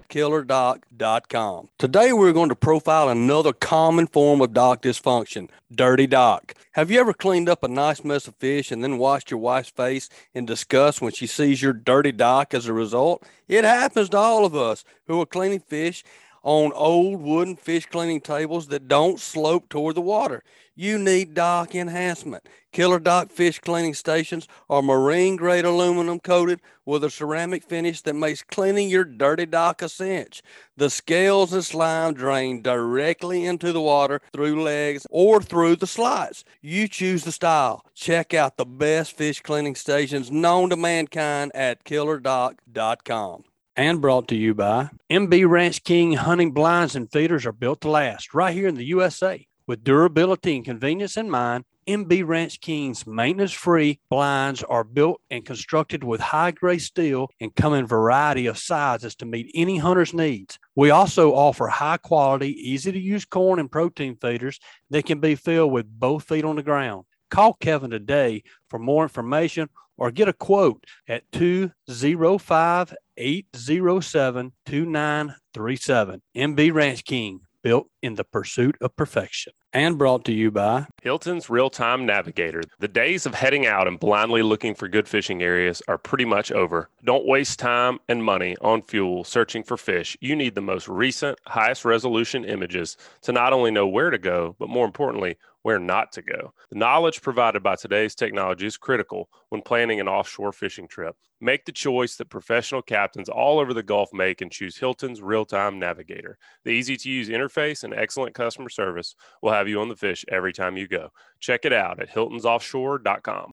killer dock dot com. Today, we're going to profile another common form of dock dysfunction, dirty dock. Have you ever cleaned up a nice mess of fish and then washed your wife's face in disgust when she sees your dirty dock as a result? It happens to all of us who are cleaning fish on old wooden fish cleaning tables that don't slope toward the water. You need dock enhancement. Killer Dock fish cleaning stations are marine-grade aluminum coated with a ceramic finish that makes cleaning your dirty dock a cinch. The scales and slime drain directly into the water through legs or through the slots. You choose the style. Check out the best fish cleaning stations known to mankind at killer dock dot com. And brought to you by M B Ranch King hunting blinds and feeders are built to last right here in the U S A. With durability and convenience in mind, M B Ranch King's maintenance-free blinds are built and constructed with high-grade steel and come in a variety of sizes to meet any hunter's needs. We also offer high-quality, easy-to-use corn and protein feeders that can be filled with both feet on the ground. Call Kevin today for more information or get a quote at two oh five, eight oh seven, two nine three seven. M B Ranch King, built in the pursuit of perfection. And brought to you by Hilton's Real-Time Navigator. The days of heading out and blindly looking for good fishing areas are pretty much over. Don't waste time and money on fuel searching for fish. You need the most recent, highest resolution images to not only know where to go, but more importantly, where not to go. The knowledge provided by today's technology is critical when planning an offshore fishing trip. Make the choice that professional captains all over the Gulf make and choose Hilton's Real-Time Navigator. The easy-to-use interface and excellent customer service will have you on the fish every time you go. Check it out at hiltons offshore dot com.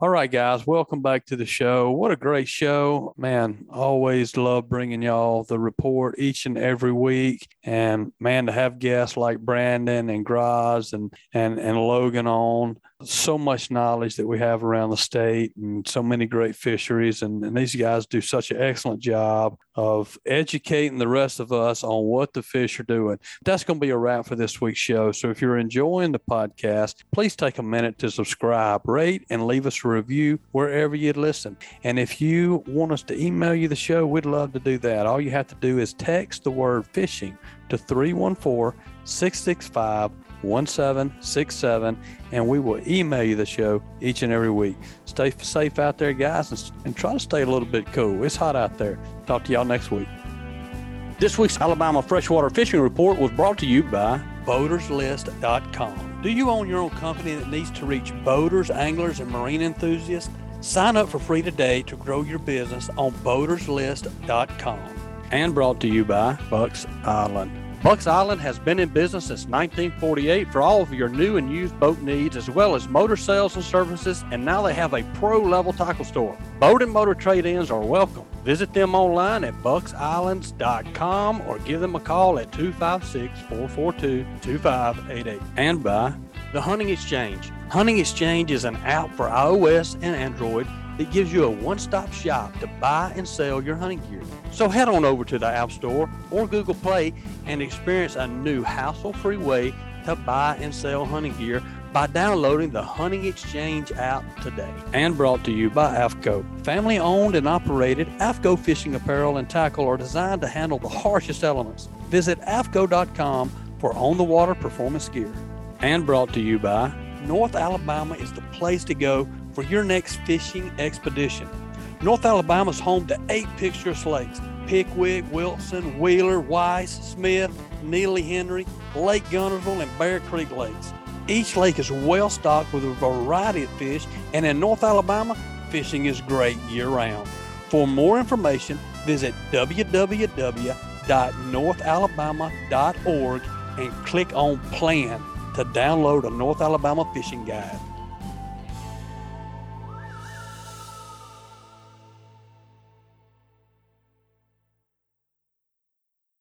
All right, guys, welcome back to the show. What a great show. Man, always love bringing y'all the report each and every week. And, man, to have guests like Brandon and Graz and, and, and Logan on. So much knowledge that we have around the state and so many great fisheries. And, and these guys do such an excellent job of educating the rest of us on what the fish are doing. That's going to be a wrap for this week's show. So if you're enjoying the podcast, please take a minute to subscribe, rate, and leave us a review wherever you listen. And if you want us to email you the show, we'd love to do that. All you have to do is text the word fishing to three one four, six six five, one seven six seven, and we will email you the show each and every week. Stay safe out there, guys, and, and try to stay a little bit cool. It's hot out there. Talk to y'all next week. This week's Alabama Freshwater Fishing Report was brought to you by boaters list dot com. Do you own your own company that needs to reach boaters, anglers, and marine enthusiasts? Sign up for free today to grow your business on boaters list dot com. And brought to you by Bucks Island. Bucks Island has been in business since nineteen forty-eight for all of your new and used boat needs, as well as motor sales and services, and now they have a pro-level tackle store. Boat and motor trade-ins are welcome. Visit them online at bucks islands dot com or give them a call at two five six, four four two, two five eight eight. And by the Hunting Exchange. Hunting Exchange is an app for iOS and Android that gives you a one-stop shop to buy and sell your hunting gear. So head on over to the App Store or Google Play and experience a new hassle-free way to buy and sell hunting gear by downloading the Hunting Exchange app today. And brought to you by A F T C O. Family-owned and operated, A F T C O fishing apparel and tackle are designed to handle the harshest elements. Visit A F T C O dot com for on-the-water performance gear. And brought to you by North Alabama is the place to go for your next fishing expedition. North Alabama is home to eight picturesque lakes, Pickwick, Wilson, Wheeler, Weiss, Smith, Neely Henry, Lake Guntersville, and Bear Creek Lakes. Each lake is well stocked with a variety of fish, and in North Alabama, fishing is great year-round. For more information, visit w w w dot north alabama dot org and click on Plan to download a North Alabama fishing guide.